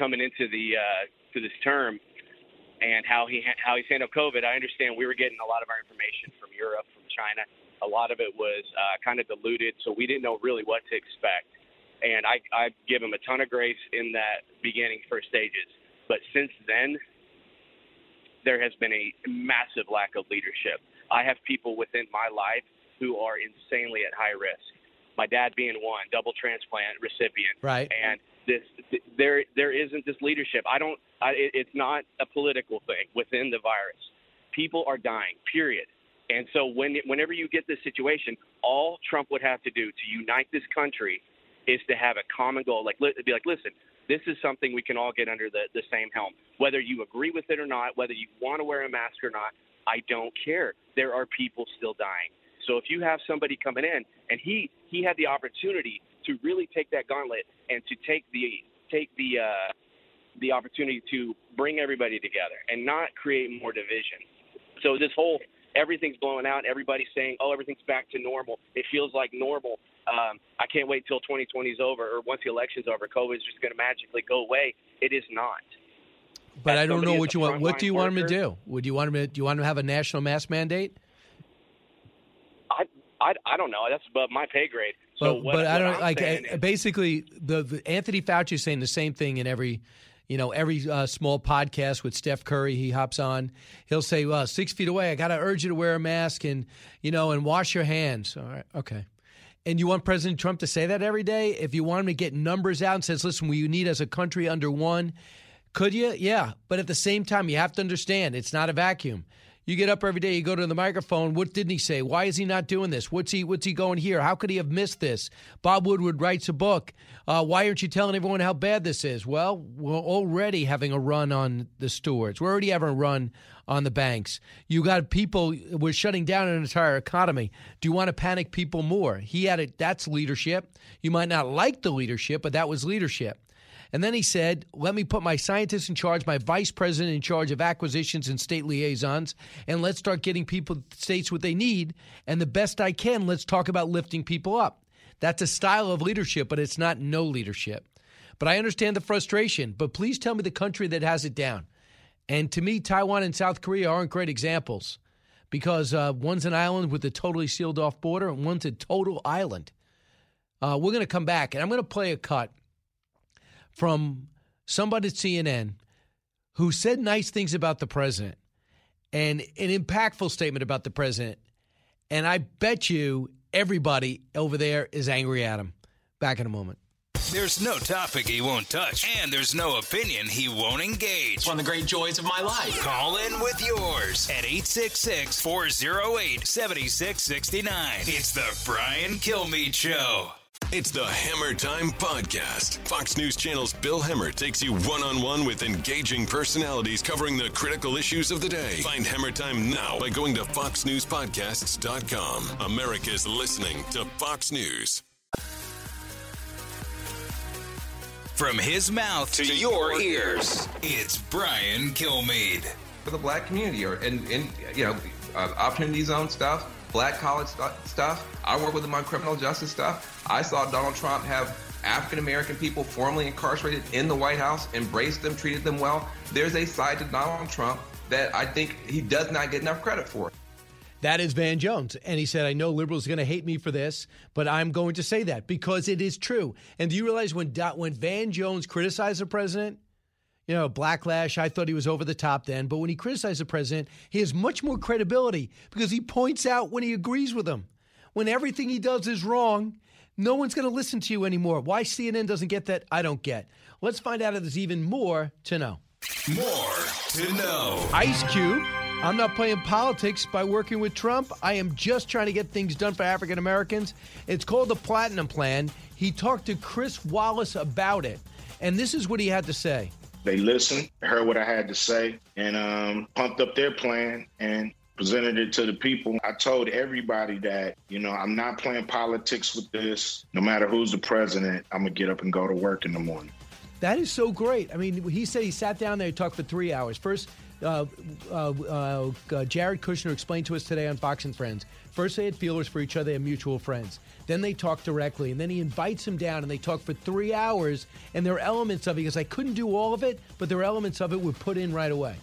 coming into the uh, to this term and how he ha- how he's handled COVID, I understand we were getting a lot of our information from Europe, from China. A lot of it was uh, kind of diluted, so we didn't know really what to expect. And I, I give him a ton of grace in that beginning first stages. But since then, there has been a massive lack of leadership. I have people within my life who are insanely at high risk. My dad being one, double transplant recipient. Right. And this, th- there, there isn't this leadership. I don't. I, it, it's not a political thing within the virus. People are dying. Period. And so when, whenever you get this situation, all Trump would have to do to unite this country is to have a common goal, like be like, listen, this is something we can all get under the, the same helm. Whether you agree with it or not, whether you want to wear a mask or not, I don't care. There are people still dying. So if you have somebody coming in, and he, he had the opportunity to really take that gauntlet and to take the take the uh, the opportunity to bring everybody together and not create more division. So this whole everything's blowing out, everybody's saying, oh, everything's back to normal. It feels like normal. Um, I can't wait till twenty twenty is over, or once the election's over, COVID is just going to magically go away. It is not. But I don't know what you want. What do you want him to do? Would you want him to? Do you want him to have a national mask mandate? I, I, I don't know. That's above my pay grade. So but, what, but I don't like. I, basically, the, the Anthony Fauci is saying the same thing in every, you know, every uh, small podcast with Steph Curry. He hops on. He'll say, "Well, six feet away. I got to urge you to wear a mask and you know and wash your hands." All right. Okay. And you want President Trump to say that every day? If you want him to get numbers out and says, listen, we need as a country under one, could you? Yeah. But at the same time, you have to understand it's not a vacuum. You get up every day, you go to the microphone. What didn't he say? Why is he not doing this? What's he What's he going here? How could he have missed this? Bob Woodward writes a book. Uh, why aren't you telling everyone how bad this is? Well, we're already having a run on the stewards. We're already having a run on the banks. You got people. We're shutting down an entire economy. Do you want to panic people more? He had it. That's leadership. You might not like the leadership, but that was leadership. And then he said, let me put my scientists in charge, my vice president in charge of acquisitions and state liaisons, and let's start getting people, states what they need. And the best I can, let's talk about lifting people up. That's a style of leadership, but it's not no leadership. But I understand the frustration, but please tell me the country that has it down. And to me, Taiwan and South Korea aren't great examples because uh, one's an island with a totally sealed off border and one's a total island. Uh, we're going to come back, and I'm going to play a cut from somebody at C N N who said nice things about the president and an impactful statement about the president. And I bet you everybody over there is angry at him. Back in a moment. There's no topic he won't touch, and there's no opinion he won't engage. It's one of the great joys of my life. Call in with yours at eight six six, four oh eight, seven six six nine. It's the Brian Kilmeade Show. It's the Hammer Time Podcast. Fox News Channel's Bill Hemmer takes you one-on-one with engaging personalities covering the critical issues of the day. Find Hammer Time now by going to fox news podcasts dot com. America's listening to Fox News. From his mouth to, to your ears, it's Brian Kilmeade. For the black community, or in, in you know, uh, opportunity zone stuff, black college st- stuff. I work with them on criminal justice stuff. I saw Donald Trump have African-American people formerly incarcerated in the White House, embraced them, treated them well. There's a side to Donald Trump that I think he does not get enough credit for. That is Van Jones. And he said, I know liberals are going to hate me for this, but I'm going to say that because it is true. And do you realize when when Van Jones criticized the president, you know, blacklash, I thought he was over the top then. But when he criticized the president, he has much more credibility because he points out when he agrees with him. When everything he does is wrong, no one's going to listen to you anymore. Why C N N doesn't get that, I don't get. Let's find out if there's even more to know. More to know. Ice Cube. I'm not playing politics by working with Trump. I am just trying to get things done for African Americans. It's called the Platinum Plan. He talked to Chris Wallace about it. And this is what he had to say. They listened, heard what I had to say, and um, pumped up their plan and presented it to the people. I told everybody that, you know, I'm not playing politics with this. No matter who's the president, I'm going to get up and go to work in the morning. That is so great. I mean, he said he sat down there and talked for three hours. First, uh, uh, uh, Jared Kushner explained to us today on Fox and Friends. First, they had feelers for each other and mutual friends. Then they talked directly, and then he invites him down, and they talk for three hours, and there are elements of it, because I couldn't do all of it, but there are elements of it were put in right away.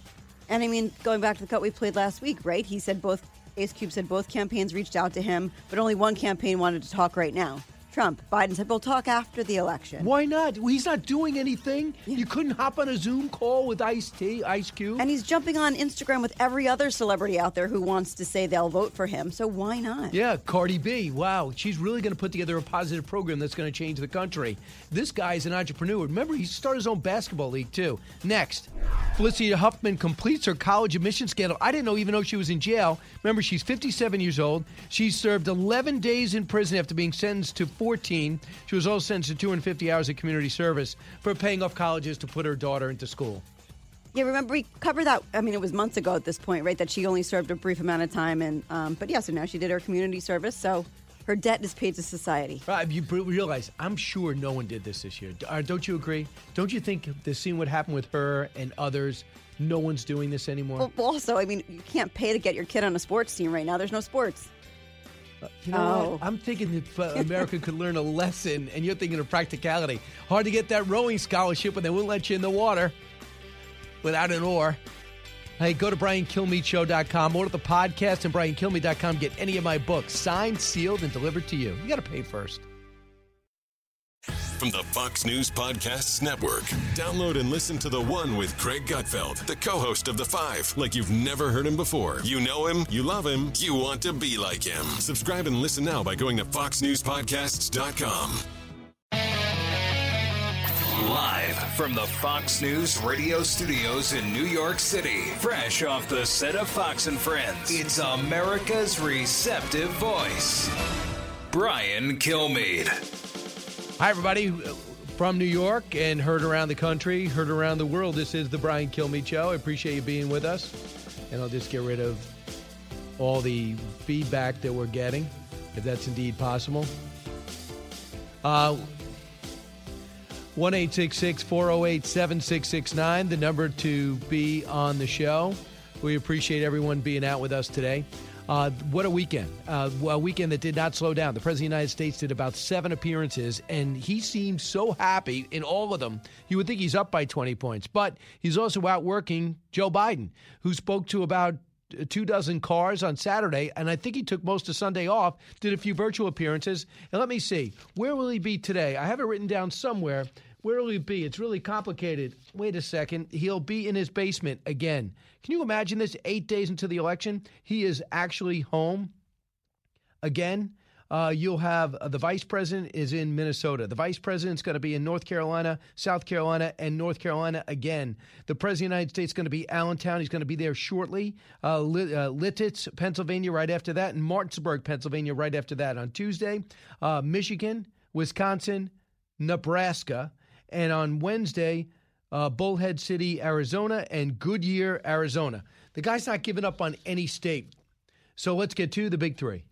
And, I mean, going back to the cut we played last week, right? He said both, Ice Cube said both campaigns reached out to him, but only one campaign wanted to talk right now. Trump. Biden said, we'll talk after the election. Why not? Well, he's not doing anything. Yeah. You couldn't hop on a Zoom call with Ice-T, Ice Cube. And he's jumping on Instagram with every other celebrity out there who wants to say they'll vote for him. So why not? Yeah, Cardi B. Wow. She's really going to put together a positive program that's going to change the country. This guy's an entrepreneur. Remember, he started his own basketball league, too. Next, Felicity Huffman completes her college admission scandal. I didn't know, even though she was in jail. Remember, she's fifty-seven years old. She served eleven days in prison after being sentenced to four fourteen. She was also sentenced to two hundred fifty hours of community service for paying off colleges to put her daughter into school. Yeah, remember, we covered that. I mean, it was months ago at this point, right, that she only served a brief amount of time. And um, But, yeah, so now she did her community service, so her debt is paid to society. Right, you realize, I'm sure no one did this this year. Don't you agree? Don't you think the scene would happen with her and others? No one's doing this anymore? Well, also, I mean, you can't pay to get your kid on a sports team right now. There's no sports. You know oh. what? I'm thinking that America could learn a lesson, and you're thinking of practicality. Hard to get that rowing scholarship when they won't let you in the water without an oar. Hey, go to brian kilmeade show dot com, order the podcast, and brian kilmeade dot com. Get any of my books signed, sealed, and delivered to you. You got to pay first. From the Fox News Podcasts Network. Download and listen to The One with Craig Gutfeld, the co-host of The Five, like you've never heard him before. You know him, you love him, you want to be like him. Subscribe and listen now by going to fox news podcasts dot com. Live from the Fox News radio studios in New York City, fresh off the set of Fox and Friends, it's America's receptive voice, Brian Kilmeade. Hi, everybody, from New York and heard around the country, heard around the world. This is the Brian Kilmeade Show. I appreciate you being with us. And I'll just get rid of all the feedback that we're getting, if that's indeed possible. Uh, one eight six six, four oh eight, seven six six nine, the number to be on the show. We appreciate everyone being out with us today. Uh, what a weekend. Uh, a weekend that did not slow down. The President of the United States did about seven appearances, and he seemed so happy in all of them. You would think he's up by twenty points, but he's also outworking Joe Biden, who spoke to about two dozen cars on Saturday, and I think he took most of Sunday off, did a few virtual appearances. And let me see. Where will he be today? I have it written down somewhere. Where will he be? It's really complicated. Wait a second. He'll be in his basement again. Can you imagine this? Eight days into the election, he is actually home again. Uh, you'll have uh, the vice president is in Minnesota. The vice president's going to be in North Carolina, South Carolina, and North Carolina again. The president of the United States is going to be Allentown. He's going to be there shortly. Uh, Lit- uh, Lititz, Pennsylvania, right after that, and Martinsburg, Pennsylvania, right after that on Tuesday. Uh, Michigan, Wisconsin, Nebraska, and on Wednesday, uh, Bullhead City, Arizona, and Goodyear, Arizona. The guy's not giving up on any state. So let's get to the big three.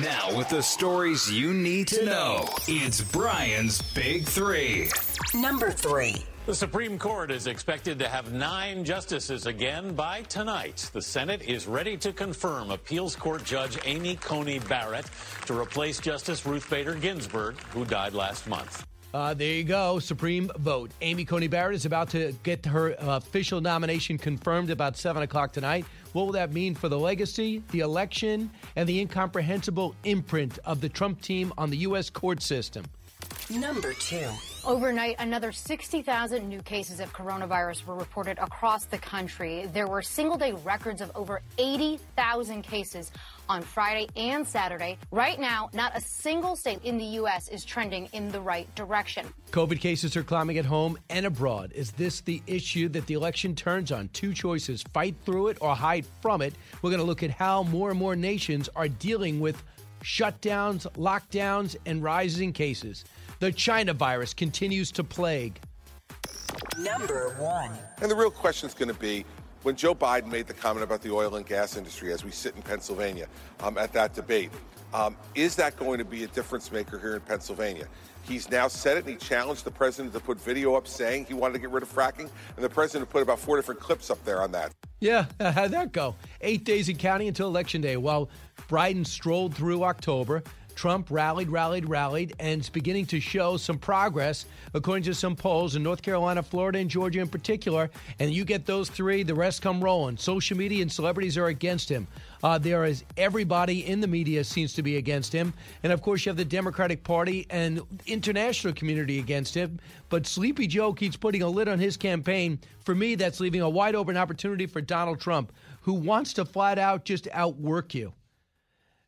Now, with the stories you need to know, it's Brian's Big Three. Number three. The Supreme Court is expected to have nine justices again by tonight. The Senate is ready to confirm appeals court judge Amy Coney Barrett to replace Justice Ruth Bader Ginsburg, who died last month. Uh, there you go. Supreme vote. Amy Coney Barrett is about to get her uh, official nomination confirmed about seven o'clock tonight. What will that mean for the legacy, the election, and the incomprehensible imprint of the Trump team on the U S court system? Number two. Overnight, another sixty thousand new cases of coronavirus were reported across the country. There were single-day records of over eighty thousand cases on Friday and Saturday. Right now, not a single state in the U S is trending in the right direction. COVID cases are climbing at home and abroad. Is this the issue that the election turns on? Two choices, fight through it or hide from it. We're going to look at how more and more nations are dealing with shutdowns, lockdowns, and rising cases. The China virus continues to plague. Number one. And the real question is going to be, when Joe Biden made the comment about the oil and gas industry as we sit in Pennsylvania um, at that debate, um, is that going to be a difference maker here in Pennsylvania? He's now said it, and he challenged the president to put video up saying he wanted to get rid of fracking, and the president put about four different clips up there on that. Yeah, how'd that go? Eight days in counting until Election Day. While Biden strolled through October, Trump rallied, rallied, rallied, and is beginning to show some progress, according to some polls in North Carolina, Florida, and Georgia in particular. And you get those three, the rest come rolling. Social media and celebrities are against him. Uh, there is everybody in the media seems to be against him. And, of course, you have the Democratic Party and international community against him. But Sleepy Joe keeps putting a lid on his campaign. For me, that's leaving a wide open opportunity for Donald Trump, who wants to flat out just outwork you.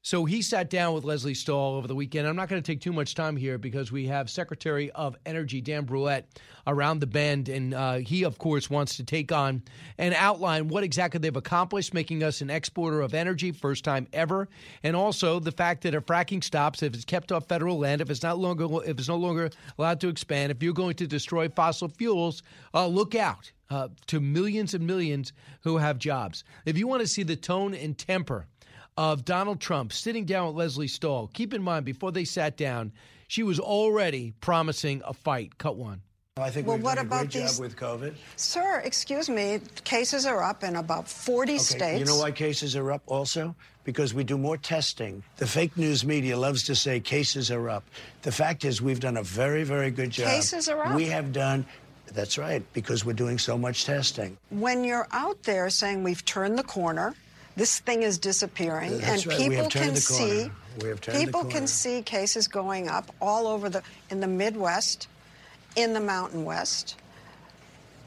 So he sat down with Leslie Stahl over the weekend. I'm not going to take too much time here because we have Secretary of Energy Dan Brulette around the bend, and uh, he, of course, wants to take on and outline what exactly they've accomplished, making us an exporter of energy, first time ever, and also the fact that if fracking stops, if it's kept off federal land, if it's not longer, if it's no longer allowed to expand, if you're going to destroy fossil fuels, uh, look out uh, to millions and millions who have jobs. If you want to see the tone and temper of Donald Trump sitting down with Leslie Stahl. Keep in mind, before they sat down, she was already promising a fight. Cut one. Well, I think well, we've what done a about great these... job with COVID. Sir, excuse me, cases are up in about forty okay, states. You know why cases are up also? Because we do more testing. The fake news media loves to say cases are up. The fact is we've done a very, very good job. Cases are up. We have done... That's right, because we're doing so much testing. When you're out there saying we've turned the corner... This thing is disappearing, That's and right. people can see people can see cases going up all over the in the Midwest, in the Mountain West.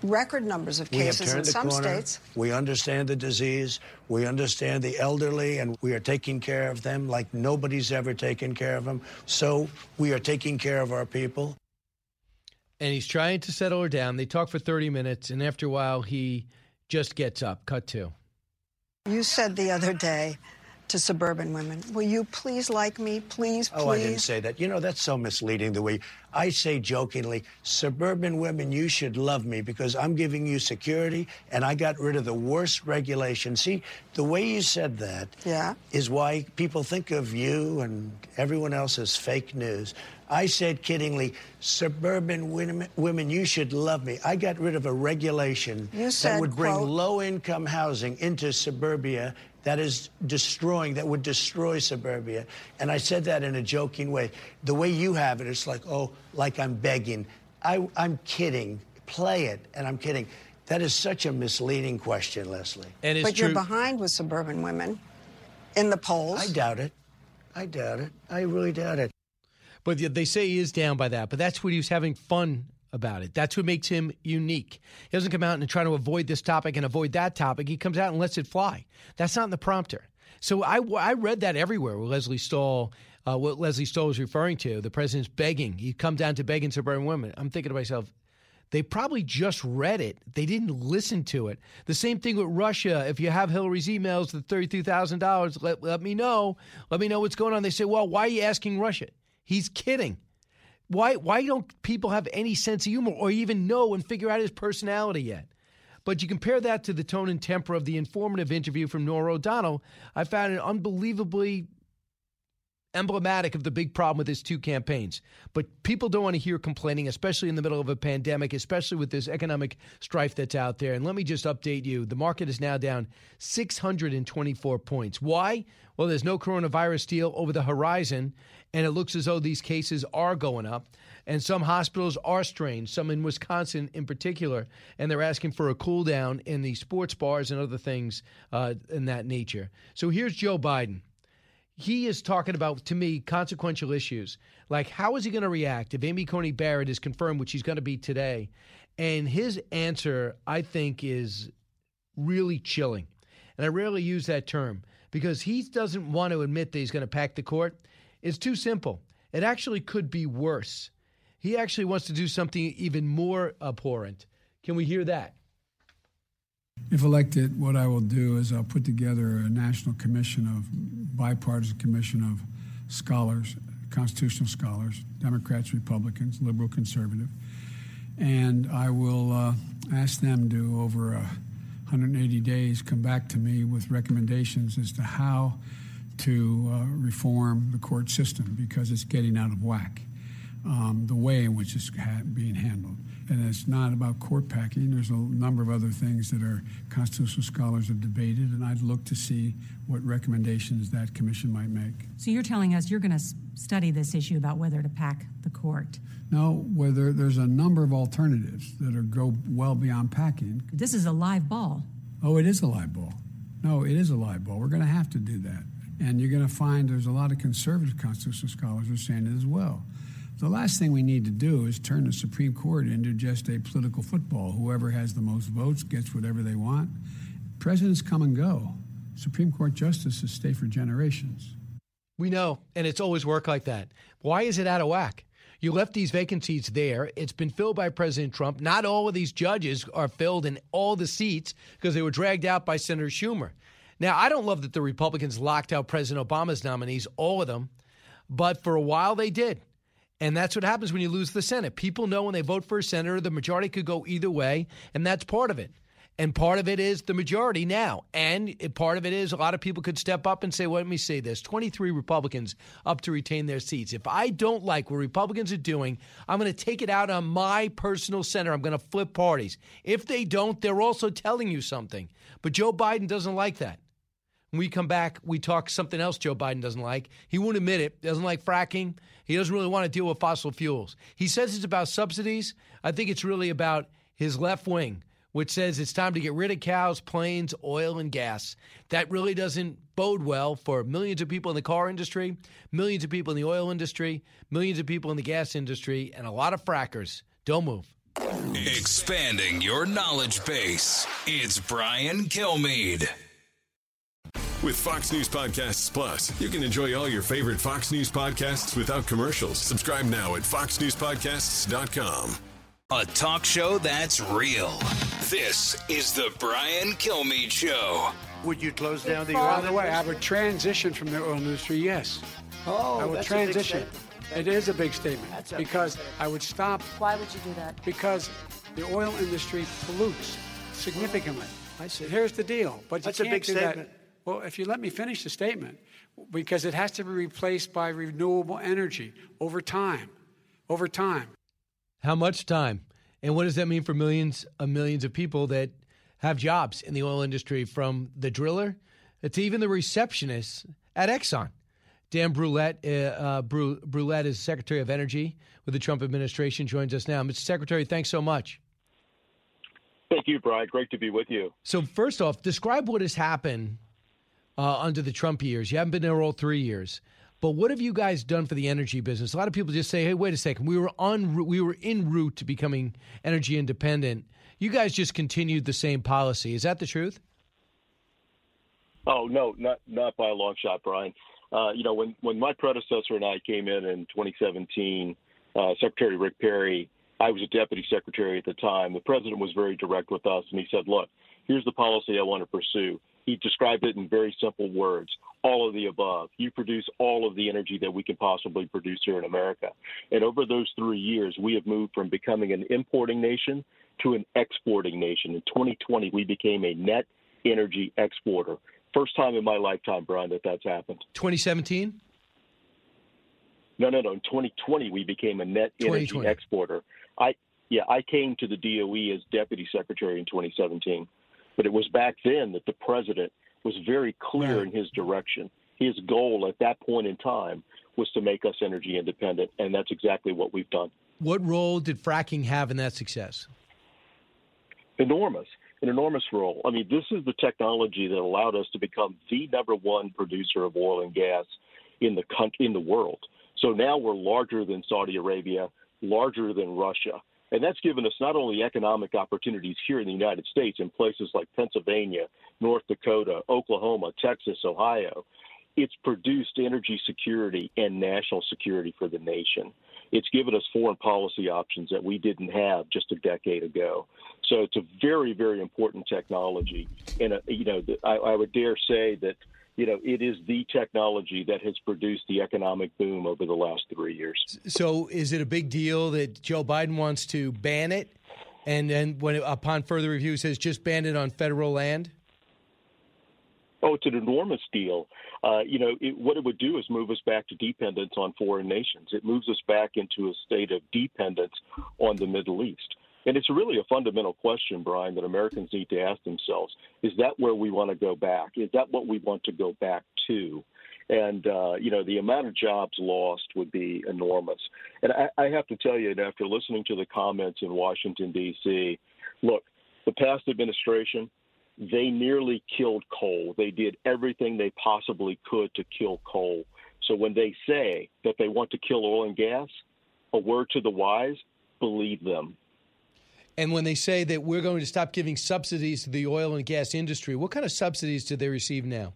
Record numbers of cases in some corner. states. We understand the disease. We understand the elderly, and we are taking care of them like nobody's ever taken care of them. So we are taking care of our people. And he's trying to settle her down. They talk for thirty minutes, and after a while, he just gets up. Cut two. You said the other day to suburban women, will you please like me, please, please? Oh, I didn't say that. You know, that's so misleading the way I say jokingly, suburban women, you should love me because I'm giving you security and I got rid of the worst regulation. See, the way you said that yeah. is why people think of you and everyone else as fake news. I said kiddingly, suburban women, women, you should love me. I got rid of a regulation said, that would bring quote, low-income housing into suburbia that is destroying, that would destroy suburbia. And I said that in a joking way. The way you have it, it's like, oh, like I'm begging. I, I'm kidding. Play it, and I'm kidding. That is such a misleading question, Leslie. And it's but true. You're behind with suburban women in the polls. I doubt it. I doubt it. I really doubt it. But they say he is down by that. But that's what he's having fun about it. That's what makes him unique. He doesn't come out and try to avoid this topic and avoid that topic. He comes out and lets it fly. That's not in the prompter. So I, I read that everywhere, where Leslie Stahl, uh, what Leslie Stahl was referring to, the president's begging. He'd come down to begging suburban women. I'm thinking to myself, they probably just read it. They didn't listen to it. The same thing with Russia. If you have Hillary's emails, the thirty-two thousand dollars, let, let me know. Let me know what's going on. They say, well, why are you asking Russia? He's kidding. Why, why don't people have any sense of humor or even know and figure out his personality yet? But you compare that to the tone and temper of the informative interview from Nora O'Donnell, I found it unbelievably emblematic of the big problem with his two campaigns. But people don't want to hear complaining, especially in the middle of a pandemic, especially with this economic strife that's out there. And let me just update you. The market is now down six hundred twenty-four points. Why? Well, there's no coronavirus deal over the horizon, and it looks as though these cases are going up. And some hospitals are strained, some in Wisconsin in particular, and they're asking for a cool down in the sports bars and other things uh, in that nature. So here's Joe Biden. He is talking about, to me, consequential issues. Like, how is he going to react if Amy Coney Barrett is confirmed, which she's going to be today? And his answer, I think, is really chilling. And I rarely use that term because he doesn't want to admit that he's going to pack the court. It's too simple. It actually could be worse. He actually wants to do something even more abhorrent. Can we hear that? If elected, what I will do is I'll put together a national commission of bipartisan commission of scholars, constitutional scholars, Democrats, Republicans, liberal, conservative. And I will uh, ask them to, over uh, one hundred eighty days, come back to me with recommendations as to how to uh, reform the court system because it's getting out of whack. Um, the way in which it's ha- being handled. And it's not about court packing. There's a number of other things that our constitutional scholars have debated, and I'd look to see what recommendations that commission might make. So you're telling us you're going to study this issue about whether to pack the court. No, whether there's a number of alternatives that are go well beyond packing. This is a live ball. Oh, it is a live ball. No, it is a live ball. We're going to have to do that. And you're going to find there's a lot of conservative constitutional scholars who are saying it as well. The last thing we need to do is turn the Supreme Court into just a political football. Whoever has the most votes gets whatever they want. Presidents come and go. Supreme Court justices stay for generations. We know, and it's always worked like that. Why is it out of whack? You left these vacancies there. It's been filled by President Trump. Not all of these judges are filled in all the seats because they were dragged out by Senator Schumer. Now, I don't love that the Republicans locked out President Obama's nominees, all of them, but for a while they did. And that's what happens when you lose the Senate. People know when they vote for a senator, the majority could go either way, and that's part of it. And part of it is the majority now. And part of it is a lot of people could step up and say, well, let me say this, twenty-three Republicans up to retain their seats. If I don't like what Republicans are doing, I'm going to take it out on my personal senator. I'm going to flip parties. If they don't, they're also telling you something. But Joe Biden doesn't like that. When we come back, we talk something else Joe Biden doesn't like. He won't admit it. He doesn't like fracking. He doesn't really want to deal with fossil fuels. He says it's about subsidies. I think it's really about his left wing, which says it's time to get rid of cows, planes, oil, and gas. That really doesn't bode well for millions of people in the car industry, millions of people in the oil industry, millions of people in the gas industry, and a lot of frackers. Don't move. Expanding your knowledge base. It's Brian Kilmeade. With Fox News Podcasts Plus, you can enjoy all your favorite Fox News podcasts without commercials. Subscribe now at fox news podcasts dot com. A talk show that's real. This is the Brian Kilmeade Show. Would you close down the oil industry? By the way, I would transition from the oil industry, yes. Oh, I would that's transition. A big statement. It is a big statement. That's a because big statement. I would stop. Why would you do that? Because the oil industry pollutes significantly. Oh, I see. Here's the deal. But that's you can't a big do statement. That. Well, if you let me finish the statement, because it has to be replaced by renewable energy over time, over time. How much time? And what does that mean for millions and millions of people that have jobs in the oil industry, from the driller to even the receptionist at Exxon? Dan Brulette, uh, uh, Brulette is Secretary of Energy with the Trump administration, joins us now. Mister Secretary, thanks so much. Thank you, Brian. Great to be with you. So first off, describe what has happened Uh, under the Trump years. You haven't been there all three years. But what have you guys done for the energy business? A lot of people just say, hey, wait a second. We were on, we were en route to becoming energy independent. You guys just continued the same policy. Is that the truth? Oh, no, not not by a long shot, Brian. Uh, you know, when, when my predecessor and I came in in twenty seventeen, uh, Secretary Rick Perry, I was a deputy secretary at the time. The president was very direct with us, and he said, look, here's the policy I want to pursue. He described it in very simple words, all of the above. You produce all of the energy that we can possibly produce here in America. And over those three years, we have moved from becoming an importing nation to an exporting nation. In twenty twenty, we became a net energy exporter. First time in my lifetime, Brian, that that's happened. twenty seventeen? No, no, no. In twenty twenty, we became a net energy exporter. I yeah, I came to the D O E as deputy secretary in twenty seventeen. But it was back then that the president was very clear right. in his direction. His goal at that point in time was to make us energy independent, and that's exactly what we've done. What role did fracking have in that success? Enormous, an enormous role. I mean, this is the technology that allowed us to become the number one producer of oil and gas in the country, in the world. So now we're larger than Saudi Arabia, larger than Russia. And that's given us not only economic opportunities here in the United States in places like Pennsylvania, North Dakota, Oklahoma, Texas, Ohio. It's produced energy security and national security for the nation. It's given us foreign policy options that we didn't have just a decade ago. So it's a very, very important technology. And, uh, you know, I, I would dare say that, you know, it is the technology that has produced the economic boom over the last three years. So is it a big deal that Joe Biden wants to ban it and then when upon further review says just ban it on federal land? Oh, it's an enormous deal. Uh, you know, it, what it would do is move us back to dependence on foreign nations. It moves us back into a state of dependence on the Middle East. And it's really a fundamental question, Brian, that Americans need to ask themselves. Is that where we want to go back? Is that what we want to go back to? And, uh, you know, the amount of jobs lost would be enormous. And I, I have to tell you, that after listening to the comments in Washington, D C, look, the past administration, they nearly killed coal. They did everything they possibly could to kill coal. So when they say that they want to kill oil and gas, a word to the wise, believe them. And when they say that we're going to stop giving subsidies to the oil and gas industry, what kind of subsidies do they receive now?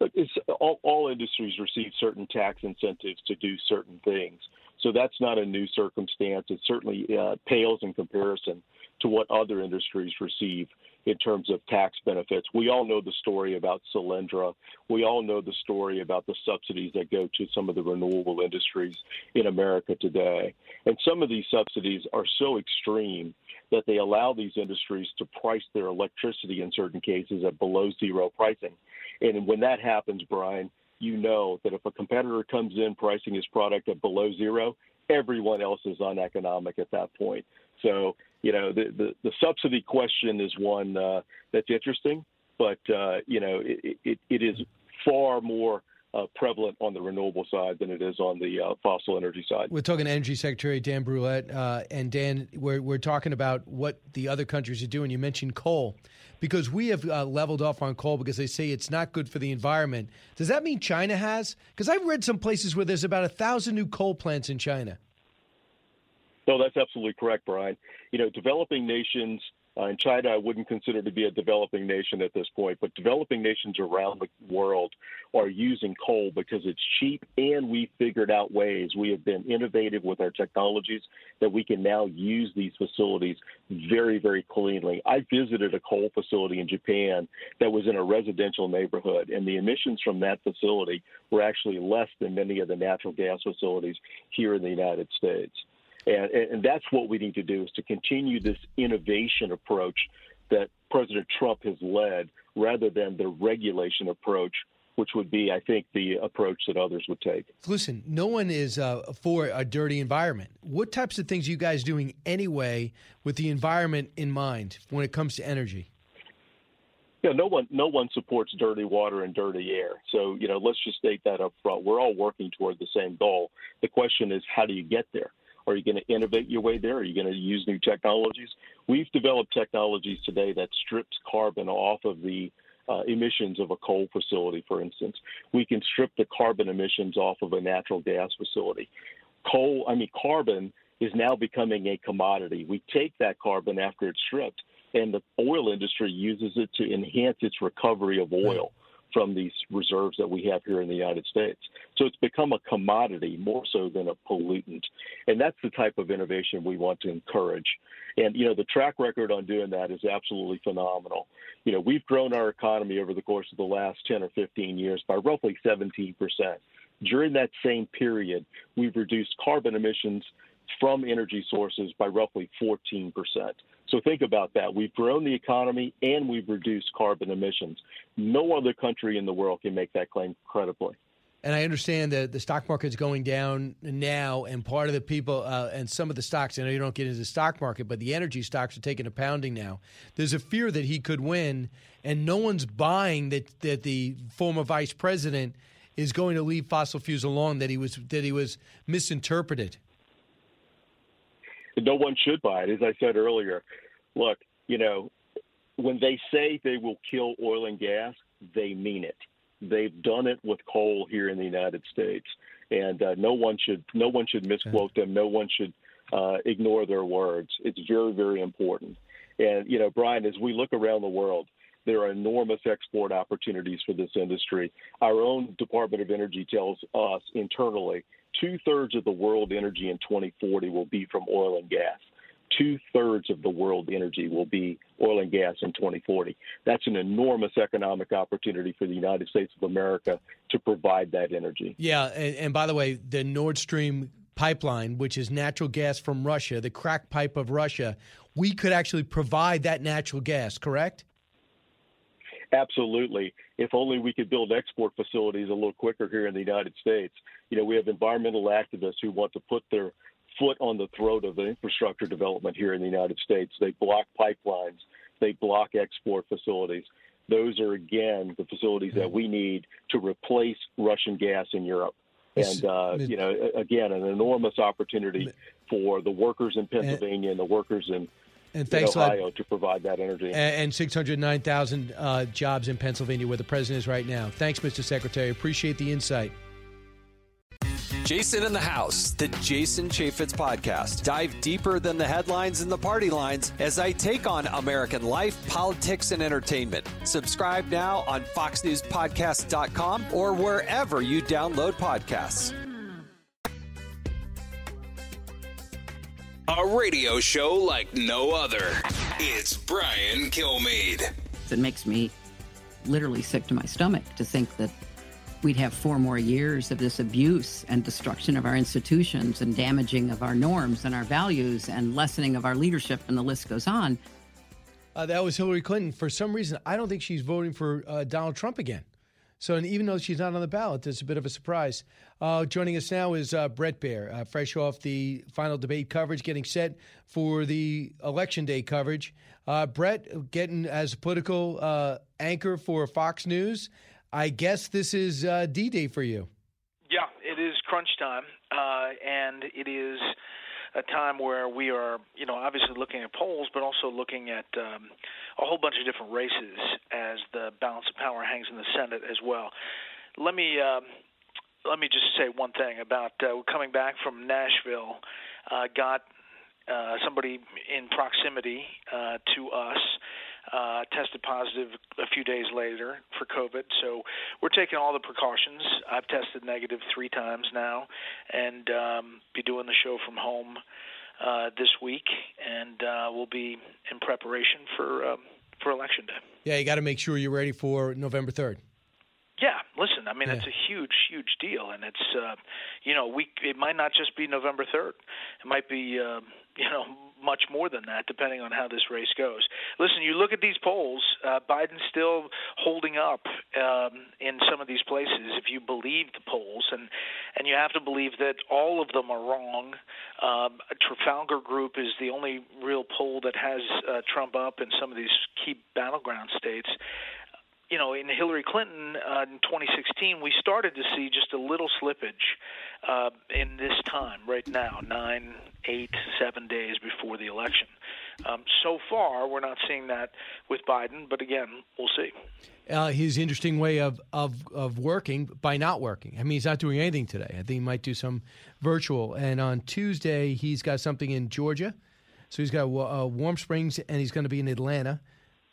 It's, all, all industries receive certain tax incentives to do certain things. So that's not a new circumstance. It certainly uh, pales in comparison to what other industries receive in terms of tax benefits. We all know the story about Solyndra. We all know the story about the subsidies that go to some of the renewable industries in America today. And some of these subsidies are so extreme that they allow these industries to price their electricity in certain cases at below zero pricing. And when that happens, Brian, you know that if a competitor comes in pricing his product at below zero, everyone else is uneconomic at that point. So, you know, the, the, the subsidy question is one uh, that's interesting, but, uh, you know, it, it, it is far more uh, prevalent on the renewable side than it is on the uh, fossil energy side. We're talking to Energy Secretary Dan Brulette, uh, and Dan, we're, we're talking about what the other countries are doing. You mentioned coal, because we have uh, leveled off on coal because they say it's not good for the environment. Does that mean China has? Because I've read some places where there's about one thousand new coal plants in China. No, that's absolutely correct, Brian. You know, developing nations, uh, and China I wouldn't consider to be a developing nation at this point, but developing nations around the world are using coal because it's cheap, and we figured out ways. We have been innovative with our technologies that we can now use these facilities very, very cleanly. I visited a coal facility in Japan that was in a residential neighborhood, and the emissions from that facility were actually less than many of the natural gas facilities here in the United States. And, and that's what we need to do, is to continue this innovation approach that President Trump has led rather than the regulation approach, which would be, I think, the approach that others would take. Listen, no one is uh, for a dirty environment. What types of things are you guys doing anyway with the environment in mind when it comes to energy? Yeah, no one no one supports dirty water and dirty air. So, you know, let's just state that up front. We're all working toward the same goal. The question is, how do you get there? Are you going to innovate your way there? Are you going to use new technologies? We've developed technologies today that strips carbon off of the uh, emissions of a coal facility, for instance. We can strip the carbon emissions off of a natural gas facility. Coal, I mean, carbon is now becoming a commodity. We take that carbon after it's stripped, and the oil industry uses it to enhance its recovery of oil from these reserves that we have here in the United States. So it's become a commodity more so than a pollutant. And that's the type of innovation we want to encourage. And, you know, the track record on doing that is absolutely phenomenal. You know, we've grown our economy over the course of the last ten or fifteen years by roughly seventeen percent. During that same period, we've reduced carbon emissions from energy sources by roughly fourteen percent. So think about that. We've grown the economy and we've reduced carbon emissions. No other country in the world can make that claim credibly. And I understand that the stock market's going down now, and part of the people uh, and some of the stocks, I know you don't get into the stock market, but the energy stocks are taking a pounding now. There's a fear that he could win, and no one's buying that, that the former vice president is going to leave fossil fuels alone, that he was that he was misinterpreted. No one should buy it. As I said earlier, look, you know, when they say they will kill oil and gas, they mean it. They've done it with coal here in the United States, and uh, no one should no one should misquote them. No one should uh, ignore their words. It's very, very important. And, you know, Brian, as we look around the world, there are enormous export opportunities for this industry. Our own Department of Energy tells us internally two-thirds of the world energy in twenty forty will be from oil and gas. Two-thirds of the world energy will be oil and gas in twenty forty. That's an enormous economic opportunity for the United States of America to provide that energy. Yeah, and, and by the way, the Nord Stream pipeline, which is natural gas from Russia, the crack pipe of Russia, we could actually provide that natural gas, correct? Absolutely. If only we could build export facilities a little quicker here in the United States. You know, we have environmental activists who want to put their foot on the throat of the infrastructure development here in the United States. They block pipelines. They block export facilities. Those are, again, the facilities that we need to replace Russian gas in Europe. And, uh, you know, again, an enormous opportunity for the workers in Pennsylvania and the workers in And thanks in Ohio a lot. to provide that energy. And six hundred nine thousand uh, jobs in Pennsylvania, where the president is right now. Thanks, Mister Secretary. Appreciate the insight. Jason in the House, the Jason Chaffetz Podcast. Dive deeper than the headlines and the party lines as I take on American life, politics, and entertainment. Subscribe now on fox news podcast dot com or wherever you download podcasts. A radio show like no other. It's Brian Kilmeade. It makes me literally sick to my stomach to think that we'd have four more years of this abuse and destruction of our institutions and damaging of our norms and our values and lessening of our leadership, and the list goes on. Uh, that was Hillary Clinton. For some reason, I don't think she's voting for uh, Donald Trump again. So, and even though she's not on the ballot, there's a bit of a surprise. Uh, joining us now is uh, Brett Baer, uh, fresh off the final debate coverage, getting set for the Election Day coverage. Uh, Brett, getting as a political uh, anchor for Fox News, I guess this is uh, D-Day for you. Yeah, it is crunch time, uh, and it is a time where we are, you know, obviously looking at polls, but also looking at um, a whole bunch of different races as the balance of power hangs in the Senate as well. Let me um, let me just say one thing about uh, coming back from Nashville. Uh, got uh, somebody in proximity uh, to us uh, tested positive a few days later for COVID. So we're taking all the precautions. I've tested negative three times now, and um, be doing the show from home uh, this week, and uh, we'll be in preparation for um, for Election Day. Yeah, you got to make sure you're ready for November third. Yeah, listen, I mean, yeah. It's a huge, huge deal, and it's, uh, you know, we it might not just be November third. It might be, uh, you know, much more than that, depending on how this race goes. Listen, you look at these polls, uh, Biden's still holding up um, in some of these places, if you believe the polls, and, and you have to believe that all of them are wrong. Um, Trafalgar Group is the only real poll that has uh, Trump up in some of these key battleground states. You know, in Hillary Clinton uh, in twenty sixteen, we started to see just a little slippage uh, in this time right now, nine, eight, seven days before the election. Um, so far, we're not seeing that with Biden, but again, we'll see. Uh, his interesting way of, of, of working by not working. I mean, he's not doing anything today. I think he might do some virtual. And on Tuesday, he's got something in Georgia. So he's got uh, Warm Springs, and he's going to be in Atlanta.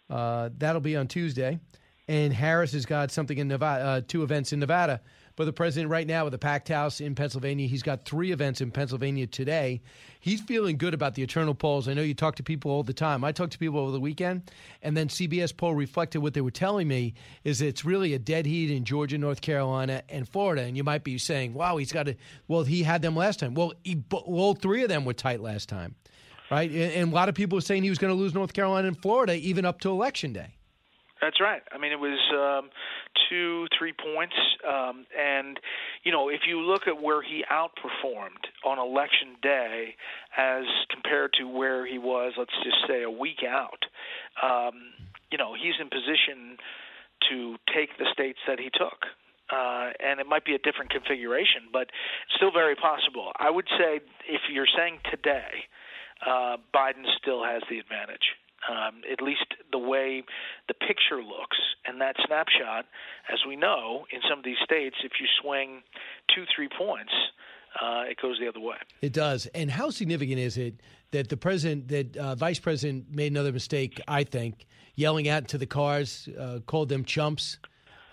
Uh, that'll be on Tuesday. And Harris has got something in Nevada, uh, two events in Nevada. But the president right now with a packed house in Pennsylvania, he's got three events in Pennsylvania today. He's feeling good about the eternal polls. I know you talk to people all the time. I talked to people over the weekend, and then C B S poll reflected what they were telling me is it's really a dead heat in Georgia, North Carolina, and Florida. And you might be saying, wow, he's got a – well, he had them last time. Well, he, all three of them were tight last time, right? And a lot of people were saying he was going to lose North Carolina and Florida even up to Election Day. That's right. I mean, it was um, two, three points. Um, and, you know, if you look at where he outperformed on Election Day as compared to where he was, let's just say, a week out, um, you know, he's in position to take the states that he took. Uh, and it might be a different configuration, but still very possible. I would say if you're saying today, uh, Biden still has the advantage. Um, at least the way the picture looks. And that snapshot, as we know, in some of these states, if you swing two, three points, uh, it goes the other way. It does. And how significant is it that the president, that uh, vice president made another mistake, I think, yelling out to the cars, uh, called them chumps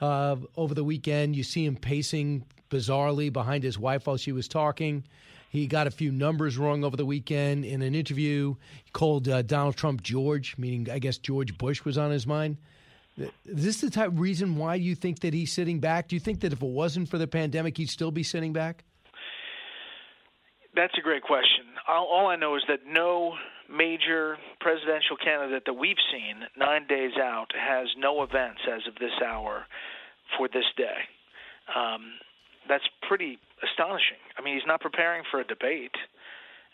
uh, over the weekend. You see him pacing bizarrely behind his wife while she was talking. He got a few numbers wrong over the weekend in an interview. He called uh, Donald Trump George, meaning I guess George Bush was on his mind. Is this the type of reason why you think that he's sitting back? Do you think that if it wasn't for the pandemic, he'd still be sitting back? That's a great question. All, all I know is that no major presidential candidate that we've seen nine days out has no events as of this hour for this day. Um, that's pretty astonishing. I mean, he's not preparing for a debate.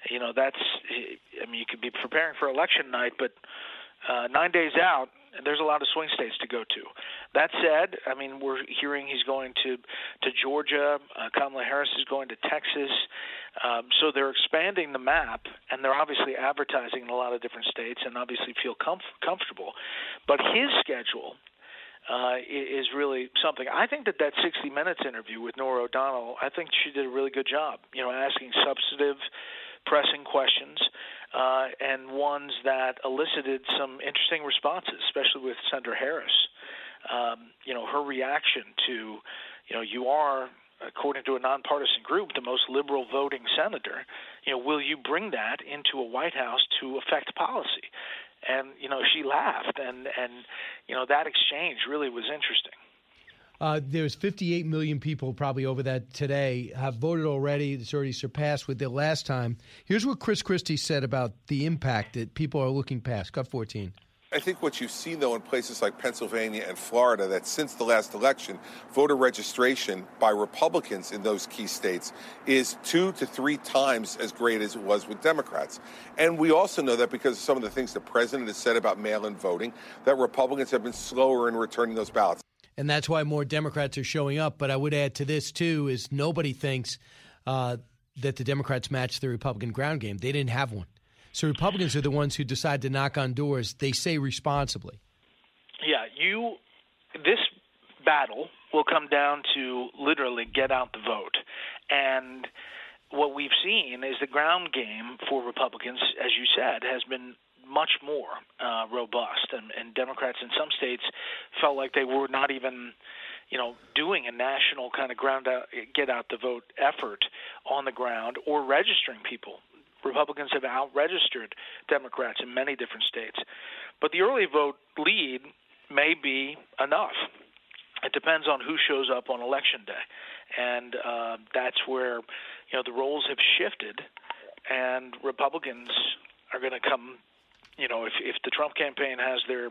You know, that's – I mean, you could be preparing for election night, but uh, nine days out, there's a lot of swing states to go to. That said, I mean, we're hearing he's going to, to Georgia. Uh, Kamala Harris is going to Texas. Um, so they're expanding the map, and they're obviously advertising in a lot of different states and obviously feel comf- comfortable. But his schedule – Uh, is really something. I think that that sixty minutes interview with Nora O'Donnell, I think she did a really good job, you know, asking substantive, pressing questions, uh, and ones that elicited some interesting responses, especially with Senator Harris. Um, you know, her reaction to, you know, you are, according to a nonpartisan group, the most liberal voting senator. You know, will you bring that into a White House to affect policy? And, you know, she laughed. And, and you know, that exchange really was interesting. Uh, there's fifty-eight million people probably over that today have voted already. It's already surpassed with the last time. Here's what Chris Christie said about the impact that people are looking past. Cut fourteen. I think what you've seen, though, in places like Pennsylvania and Florida, that since the last election, voter registration by Republicans in those key states is two to three times as great as it was with Democrats. And we also know that because of some of the things the president has said about mail-in voting, that Republicans have been slower in returning those ballots. And that's why more Democrats are showing up. But I would add to this, too, is nobody thinks uh, that the Democrats match the Republican ground game. They didn't have one. So Republicans are the ones who decide to knock on doors. They say responsibly. Yeah, you – this battle will come down to literally get out the vote. And what we've seen is the ground game for Republicans, as you said, has been much more uh, robust. And, and Democrats in some states felt like they were not even – you know, doing a national kind of ground out, get out the vote effort on the ground or registering people. Republicans have out-registered Democrats in many different states. But the early vote lead may be enough. It depends on who shows up on Election Day. And uh, that's where, you know, the roles have shifted, and Republicans are going to come, you know, if, if the Trump campaign has their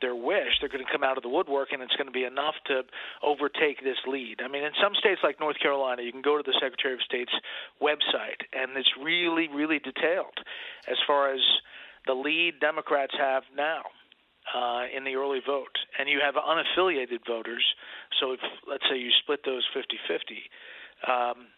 their wish, they're going to come out of the woodwork, and it's going to be enough to overtake this lead. I mean, in some states like North Carolina, you can go to the Secretary of State's website, and it's really, really detailed as far as the lead Democrats have now uh, in the early vote. And you have unaffiliated voters, so if, let's say you split those fifty-fifty, um,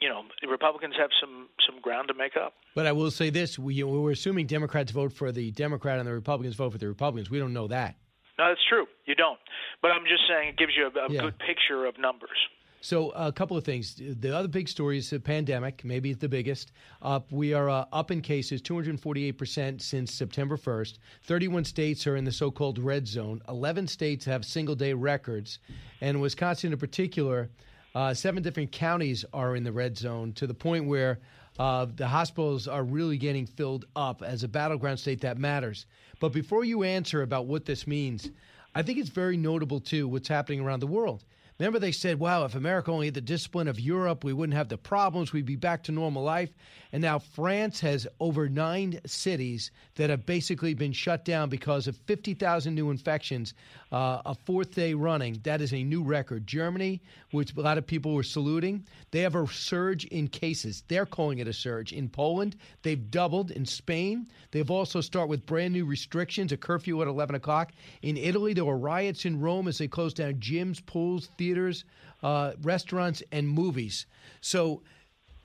you know, the Republicans have some, some ground to make up. But I will say this. We, we're assuming Democrats vote for the Democrat and the Republicans vote for the Republicans. We don't know that. No, that's true. You don't. But I'm just saying it gives you a, a yeah. good picture of numbers. So a couple of things. The other big story is the pandemic, maybe the biggest. Uh, we are uh, up in cases, two hundred forty-eight percent since September first. thirty-one states are in the so-called red zone. eleven states have single-day records. And Wisconsin in particular, uh, seven different counties are in the red zone, to the point where uh, the hospitals are really getting filled up as a battleground state that matters. But before you answer about what this means, I think it's very notable, too, what's happening around the world. Remember, they said, wow, if America only had the discipline of Europe, we wouldn't have the problems. We'd be back to normal life. And now France has over nine cities that have basically been shut down because of fifty thousand new infections, uh, a fourth day running. That is a new record. Germany, which a lot of people were saluting, they have a surge in cases. They're calling it a surge. In Poland, they've doubled. In Spain, they've also started with brand new restrictions, a curfew at eleven o'clock. In Italy, there were riots in Rome as they closed down gyms, pools, theaters. Theaters, uh, restaurants, and movies. So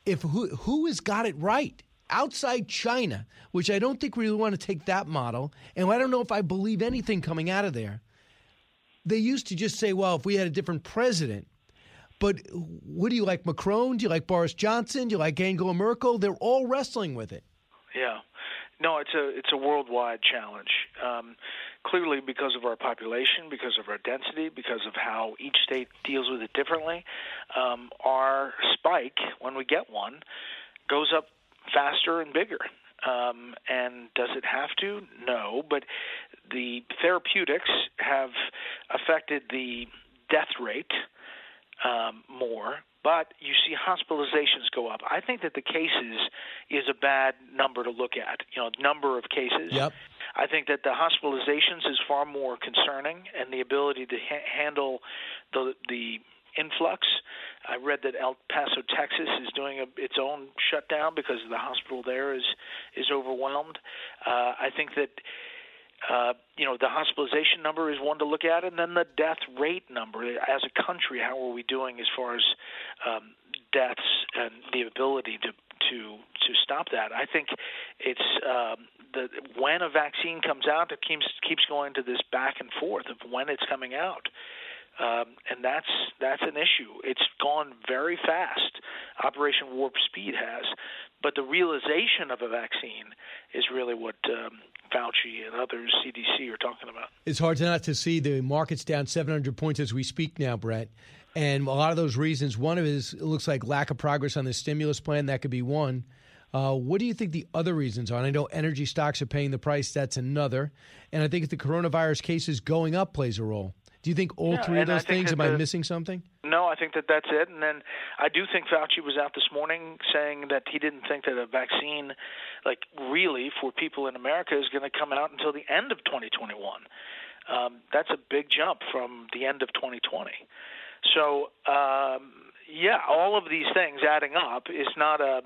if who, who has got it right? Outside China, which I don't think we really want to take that model, and I don't know if I believe anything coming out of there. They used to just say, well, if we had a different president. But what do you like, Macron? Do you like Boris Johnson? Do you like Angela Merkel? They're all wrestling with it. Yeah. No, it's a it's a worldwide challenge, um, clearly because of our population, because of our density, because of how each state deals with it differently. Um, our spike, when we get one, goes up faster and bigger. Um, and does it have to? No, but the therapeutics have affected the death rate um, more. But you see hospitalizations go up. I think that the cases is a bad number to look at, you know, number of cases. Yep. I think that the hospitalizations is far more concerning, and the ability to ha- handle the the influx. I read that El Paso, Texas is doing a, its own shutdown because the hospital there is, is overwhelmed. Uh, I think that Uh, you know, the hospitalization number is one to look at, and then the death rate number. As a country, how are we doing as far as um, deaths and the ability to, to, to stop that? I think it's um, the when a vaccine comes out, it keeps keeps going to this back and forth of when it's coming out. Um, and that's that's an issue. It's gone very fast. Operation Warp Speed has. But the realization of a vaccine is really what um, Fauci and others, C D C, are talking about. It's hard not to see the market's down seven hundred points as we speak now, Brett. And a lot of those reasons, one of it is, it looks like lack of progress on the stimulus plan. That could be one. Uh, what do you think the other reasons are? And I know energy stocks are paying the price. That's another. And I think the coronavirus cases going up plays a role. Do you think all yeah, three of those things, am the, I missing something? No, I think that that's it. And then I do think Fauci was out this morning saying that he didn't think that a vaccine, like really, for people in America is going to come out until the end of twenty twenty-one. Um, that's a big jump from the end of twenty twenty. So, um, yeah, all of these things adding up is not a,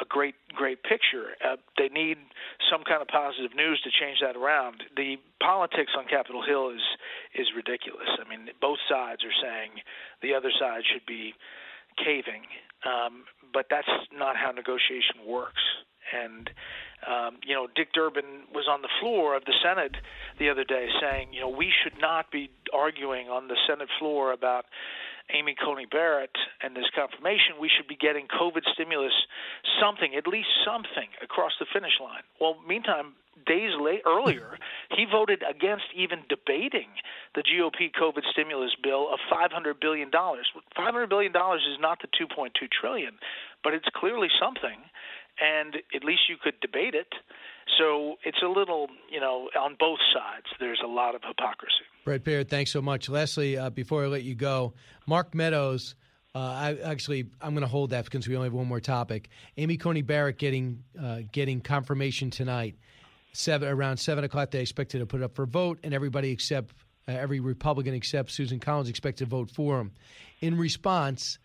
a great, great picture. Uh, they need some kind of positive news to change that around. The politics on Capitol Hill is is ridiculous. I mean, both sides are saying the other side should be caving, um, but that's not how negotiation works. And, um, you know, Dick Durbin was on the floor of the Senate the other day saying, you know, we should not be arguing on the Senate floor about Amy Coney Barrett and this confirmation. We should be getting COVID stimulus, something, at least something, across the finish line. Well, meantime, days late, earlier, he voted against even debating the G O P COVID stimulus bill of five hundred billion dollars. five hundred billion dollars is not the two point two trillion dollars, but it's clearly something. And at least you could debate it. So it's a little, you know, on both sides, there's a lot of hypocrisy. Brett Baird, thanks so much. Leslie, uh, before I let you go, Mark Meadows, uh, I actually, I'm going to hold that because we only have one more topic. Amy Coney Barrett getting uh, getting confirmation tonight. Seven, around seven o'clock, they expected to put up for a vote, and everybody except, uh, every Republican except Susan Collins expected to vote for him. In response,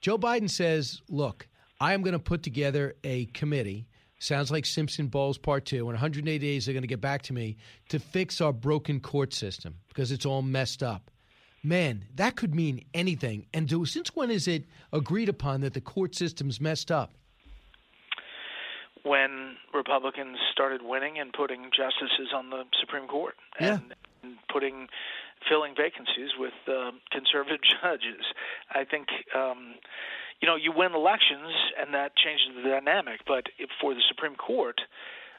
Joe Biden says, look, I am going to put together a committee, sounds like Simpson Bowles Part two, in one hundred eighty days they're going to get back to me to fix our broken court system because it's all messed up. Man, that could mean anything. And do, since when is it agreed upon that the court system's messed up? When Republicans started winning and putting justices on the Supreme Court. And yeah. Putting filling vacancies with um, conservative judges. I think, um, you know, you win elections and that changes the dynamic. But if for the Supreme Court,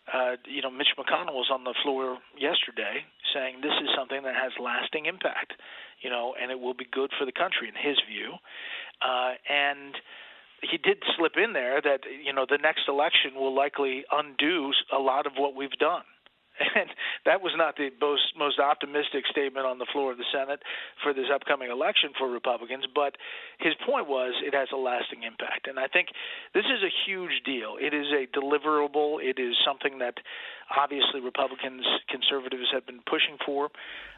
uh, you know, Mitch McConnell was on the floor yesterday saying this is something that has lasting impact, you know, and it will be good for the country in his view. Uh, and he did slip in there that, you know, the next election will likely undo a lot of what we've done. And that was not the most, most optimistic statement on the floor of the Senate for this upcoming election for Republicans, but his point was it has a lasting impact. And I think this is a huge deal. It is a deliverable. It is something that obviously Republicans, conservatives have been pushing for.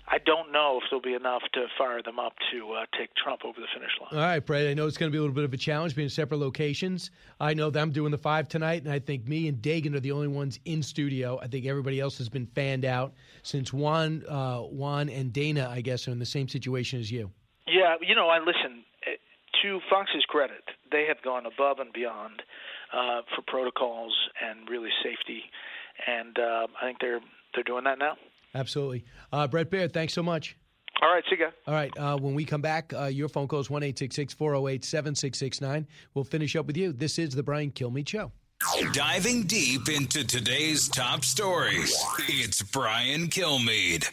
I don't know if there'll be enough to fire them up to uh, take Trump over the finish line. All right, Brett, I know it's going to be a little bit of a challenge being in separate locations. I know that I'm doing the five tonight, and I think me and Dagan are the only ones in studio. I think everybody else has been fanned out since Juan, uh, Juan and Dana, I guess, are in the same situation as you. Yeah, you know, I listen, to Fox's credit, they have gone above and beyond uh, for protocols and really safety, and uh, I think they're they're doing that now. Absolutely. Uh, Brett Baird, thanks so much. All right, see ya. All right, uh, when we come back, uh, your phone call is one eight six six, four oh eight, seven six six nine. We'll finish up with you. This is The Brian Kilmeade Show. Diving deep into today's top stories, it's Brian Kilmeade.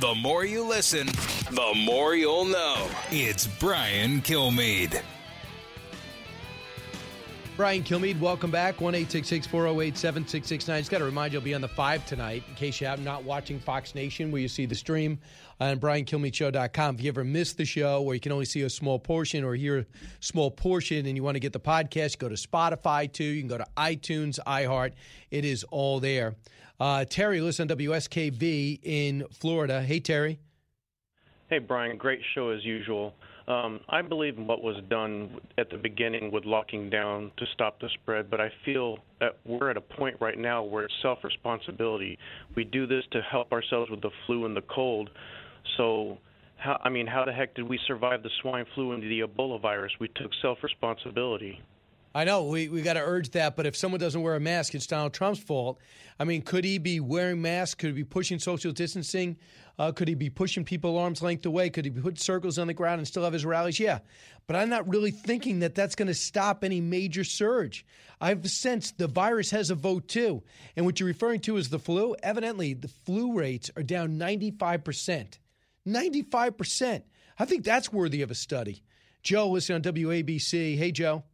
The more you listen, the more you'll know. It's Brian Kilmeade. Brian Kilmeade, welcome back. one eight six six, four oh eight, seven six six nine. Just got to remind you, I'll be on the five tonight in case you're not watching Fox Nation, where you see the stream on brian kilmeade show dot com. If you ever miss the show or you can only see a small portion or hear a small portion and you want to get the podcast, go to Spotify too. You can go to iTunes, iHeart. It is all there. Uh, Terry, listen to W S K V in Florida. Hey, Terry. Hey, Brian. Great show as usual. Um, I believe in what was done at the beginning with locking down to stop the spread, but I feel that we're at a point right now where it's self-responsibility. We do this to help ourselves with the flu and the cold. So, how, I mean, how the heck did we survive the swine flu and the Ebola virus? We took self-responsibility. I know. We we got to urge that, but if someone doesn't wear a mask, it's Donald Trump's fault. I mean, could he be wearing masks? Could he be pushing social distancing? Uh, could he be pushing people arm's length away? Could he put circles on the ground and still have his rallies? Yeah. But I'm not really thinking that that's going to stop any major surge. I've sensed the virus has a vote, too. And what you're referring to is the flu. Evidently, the flu rates are down ninety-five percent. ninety-five percent. I think that's worthy of a study. Joe, listen on W A B C. Hey, Joe.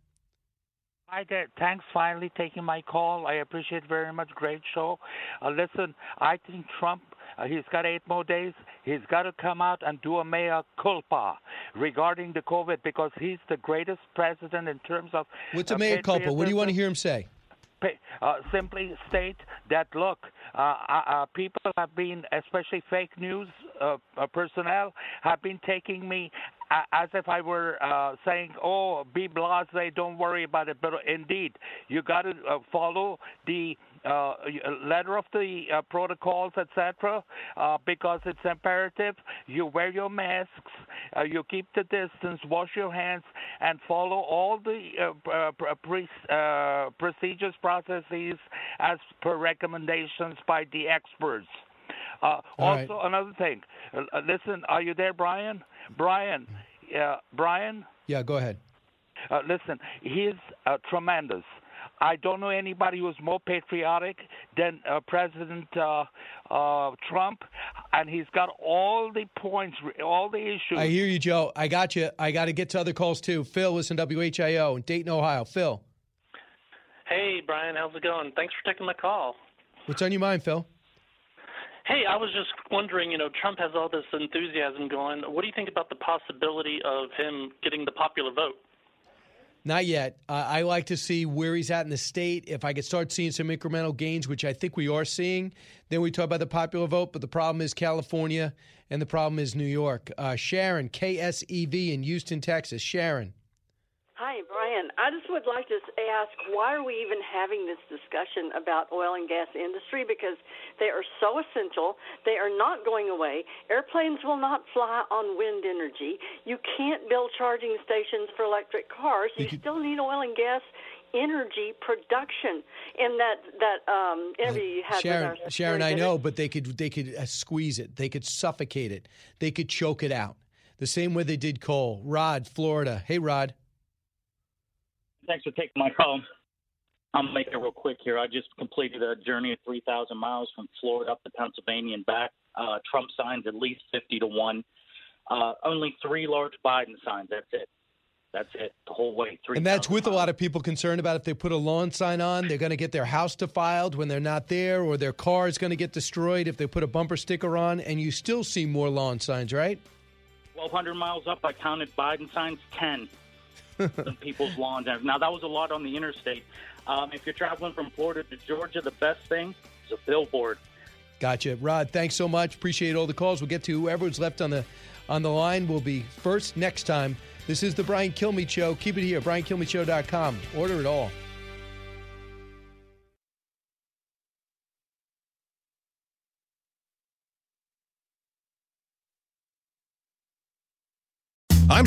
Hi there. Thanks finally taking my call. I appreciate very much. Great show. Uh, listen, I think Trump, uh, he's got eight more days. He's got to come out and do a mea culpa regarding the COVID because he's the greatest president in terms of... What's a uh, mea culpa? What do you want to hear him say? Uh, simply state that, look, uh, uh, people have been, especially fake news uh, uh, personnel, have been taking me as if I were uh, saying, oh, be blasé, don't worry about it. But indeed, you got to uh, follow the uh, letter of the uh, protocols, et cetera, uh, because it's imperative. You wear your masks, uh, you keep the distance, wash your hands, and follow all the uh, pre- uh, procedures, processes, as per recommendations by the experts. Uh, also, right. Another thing. Uh, listen, are you there, Brian? Brian, uh, Brian? Yeah, go ahead. Uh, listen, he's uh, tremendous. I don't know anybody who's more patriotic than uh, President uh, uh, Trump, and he's got all the points, all the issues. I hear you, Joe. I got you. I got to get to other calls, too. Phil, listen, W H I O in Dayton, Ohio. Phil. Hey, Brian, how's it going? Thanks for taking my call. What's on your mind, Phil? Hey, I was just wondering, you know, Trump has all this enthusiasm going. What do you think about the possibility of him getting the popular vote? Not yet. Uh, I like to see where he's at in the state. If I could start seeing some incremental gains, which I think we are seeing, then we talk about the popular vote. But the problem is California and the problem is New York. Uh, Sharon, K S E V in Houston, Texas. Sharon. Hi, Brian. I just would like to ask, why are we even having this discussion about oil and gas industry? Because they are so essential. They are not going away. Airplanes will not fly on wind energy. You can't build charging stations for electric cars. You still need oil and gas energy production. In that that um, interview you had Sharon, with our Sharon, I know, but they could they could uh, squeeze it, they could suffocate it, they could choke it out, the same way they did coal. Rod, Florida. Hey, Rod. Thanks for taking my call. I'll make it real quick here. I just completed a journey of three thousand miles from Florida up to Pennsylvania and back. Uh, Trump signs at least fifty to one. Uh, only three large Biden signs. That's it. That's it. The whole way. three, and that's with miles. A lot of people concerned about if they put a lawn sign on, they're going to get their house defiled when they're not there, or their car is going to get destroyed if they put a bumper sticker on. And you still see more lawn signs, right? twelve hundred miles up, I counted Biden signs, ten. On people's lawns. Now, that was a lot on the interstate. Um, if you're traveling from Florida to Georgia, the best thing is a billboard. Gotcha. Rod, thanks so much. Appreciate all the calls. We'll get to whoever's left on the on the line. We'll be first next time. This is the Brian Kilmeade Show. Keep it here, brian kilmeade show dot com. Order it all. I'm